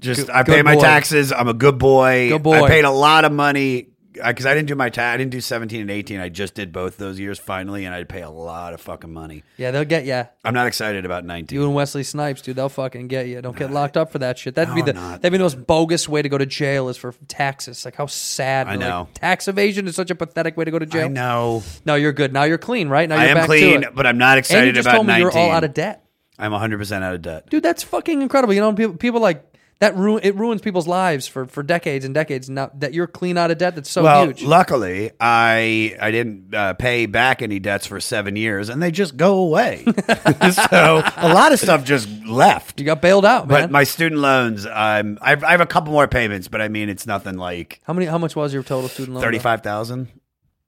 Just, I pay my taxes. I'm a good boy. Good boy. I paid a lot of money because I, I didn't do my tax. I didn't do seventeen and eighteen. I just did both those years finally, and I'd pay a lot of fucking money. Yeah, they'll get you. I'm not excited about nineteen. You and Wesley Snipes, dude, they'll fucking get you. Don't get locked up for that shit. That'd no, be the that'd be the most bogus way to go to jail is for taxes. Like how sad. I know. Like, tax evasion is such a pathetic way to go to jail. I know. No, you're good. Now you're clean, right? Now you're I am back clean, to it. But I'm not excited and you just about told me nineteen. You're all out of debt. I'm one hundred percent out of debt, dude. That's fucking incredible. You know, people people like. That ru- it ruins people's lives for, for decades and decades. Now that you're clean out of debt, that's so well, huge. Well, luckily, I I didn't uh, pay back any debts for seven years, and they just go away. So a lot of stuff just left. You got bailed out, man. But my student loans, um, I've, I have a couple more payments, but I mean, it's nothing like how many? How much was your total student loan? Thirty-five thousand.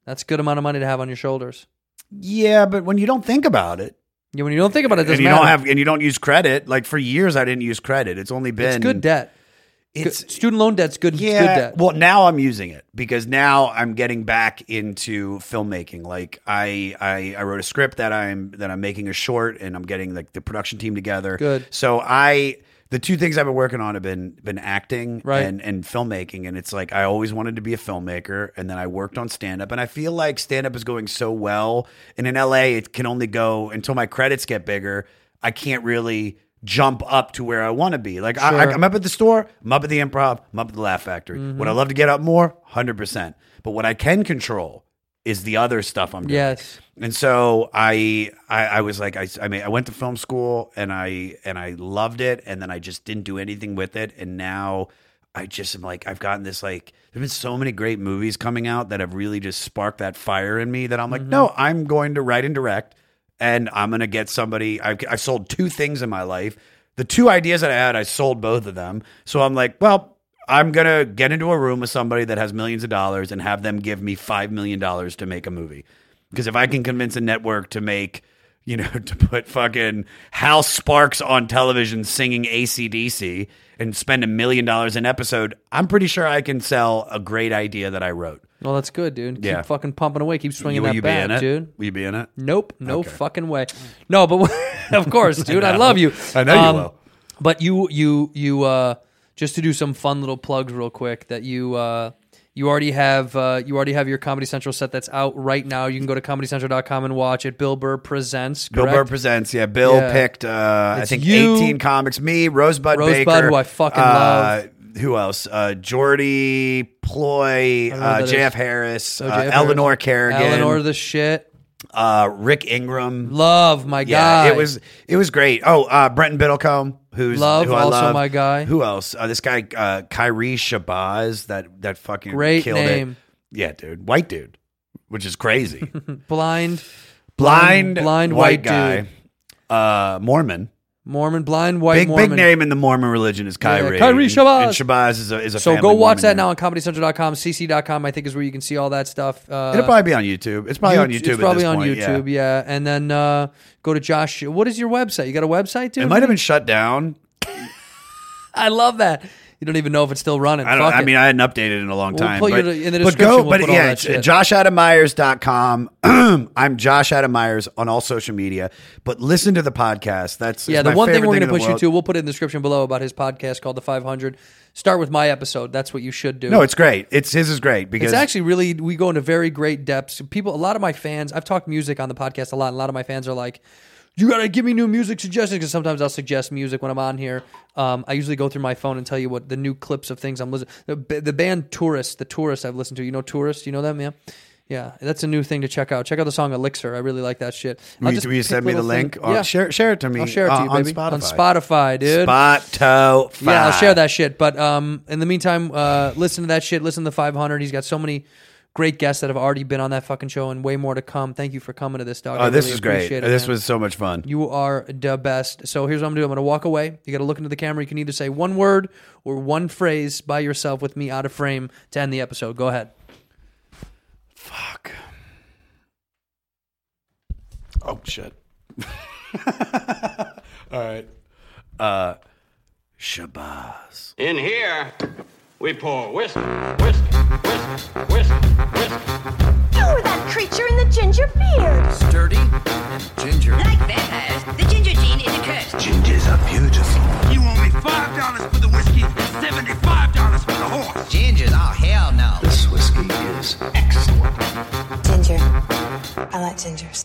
That's a good amount of money to have on your shoulders. Yeah, but when you don't think about it. Yeah, when you don't think about it, it doesn't and you matter. Don't have, and you don't use credit. Like for years, I didn't use credit. It's only been... It's good debt. It's good, student loan debt's good, yeah, good debt. Well, now I'm using it because now I'm getting back into filmmaking. Like I, I, I wrote a script that I'm that I'm making a short, and I'm getting like the production team together. Good. So I... The two things I've been working on have been been acting right. and, and filmmaking. And it's like I always wanted to be a filmmaker. And then I worked on stand-up. And I feel like stand-up is going so well. And in L A, it can only go until my credits get bigger. I can't really jump up to where I want to be. Like sure. I, I'm up at the store. I'm up at the Improv. I'm up at the Laugh Factory. Mm-hmm. Would I love to get up more? one hundred percent. But what I can control is the other stuff I'm doing. Yes. And so I, I, I was like, I, I mean, I went to film school and I, and I loved it. And then I just didn't do anything with it. And now I just am like, I've gotten this, like, there've been so many great movies coming out that have really just sparked that fire in me that I'm like, mm-hmm. no, I'm going to write and direct and I'm going to get somebody. I've, I've sold two things in my life. The two ideas that I had, I sold both of them. So I'm like, well, I'm going to get into a room with somebody that has millions of dollars and have them give me five million dollars to make a movie. Because if I can convince a network to make, you know, to put fucking Hal Sparks on television singing A C D C and spend a million dollars an episode, I'm pretty sure I can sell a great idea that I wrote. Well, that's good, dude. Keep yeah. fucking pumping away. Keep swinging Will that bat, dude. Will you be in it? Nope. No okay. fucking way. No, but of course, dude. I, I love you. I know um, you will. But you, you, you, uh, just to do some fun little plugs real quick, that you uh, you already have uh, you already have your Comedy Central set that's out right now. You can go to comedy central dot com and watch it. Bill Burr Presents, correct? Bill Burr Presents, yeah. Bill yeah. picked, uh, I think, you, eighteen comics. Me, Rosebud, Rosebud Baker. Rosebud, who I fucking uh, love. Who else? Uh, Jordy, Ploy, uh, J F Harris, oh, J F uh, Harris, Eleanor Kerrigan. Eleanor the shit. Uh, Rick Ingram, love my guy. Yeah, it was it was great. Oh, uh, Brenton Biddlecombe, who's love who I also love. My guy. Who else? Uh, this guy uh, Kyrie Shabazz, that that fucking great killed name. It. Yeah, dude, white dude, which is crazy. blind, blind, blind white, white guy. Dude. Uh, Mormon. Mormon, blind, white, big, Mormon. Big name in the Mormon religion is Kyrie. Yeah, Kyrie Shabazz. And, and Shabazz is a, is a so go watch that name. Now on comedy central dot com. C C dot com, I think, is where you can see all that stuff. Uh, It'll probably be on YouTube. It's probably YouTube, on YouTube It's probably at this on point, YouTube, yeah. yeah. And then uh, go to Josh. What is your website? You got a website, dude? It might have been shut down. I love that. You don't even know if it's still running. I, don't, Fuck I it. mean, I hadn't updated in a long we'll time. Put but, you in the description, but go, we'll but put yeah, josh adam myers dot com. I'm Josh Adam Myers on all social media. But listen to the podcast. That's yeah. The one thing we're going to push you to. We'll put it in the description below about his podcast called The five hundred. Start with my episode. That's what you should do. No, it's great. It's his is great because it's actually really we go into very great depths. People, a lot of my fans. I've talked music on the podcast a lot. And a lot of my fans are like, you got to give me new music suggestions, because sometimes I'll suggest music when I'm on here. Um, I usually go through my phone and tell you what the new clips of things I'm listening to. The, the band Tourist, the Tourist I've listened to. You know Tourist? You know them, yeah? Yeah, that's a new thing to check out. Check out the song Elixir. I really like that shit. Will you send me the link? Or yeah. share, share it to me. I'll share it to you, uh, baby. On Spotify. On Spotify, dude. Spotify. Yeah, I'll share that shit. But um, in the meantime, uh, listen to that shit. Listen to the five hundred. He's got so many great guests that have already been on that fucking show, and way more to come. Thank you for coming to this, dog. Oh, this really is great. It, this man. was so much fun. You are the best. So here's what I'm going to do. I'm going to walk away. You got to look into the camera. You can either say one word or one phrase by yourself with me out of frame to end the episode. Go ahead. Fuck. Oh, shit. All right. Uh, Shabazz. In here, we pour whiskey, whiskey. Whisk, whisk, whisk. You were that creature in the ginger beard. Sturdy and ginger. Like vampires, the ginger gene is a curse. Gingers are beautiful. You owe me five dollars for the whiskey and seventy-five dollars for the horse. Gingers? Oh, hell no. This whiskey is excellent. Ginger. I like gingers.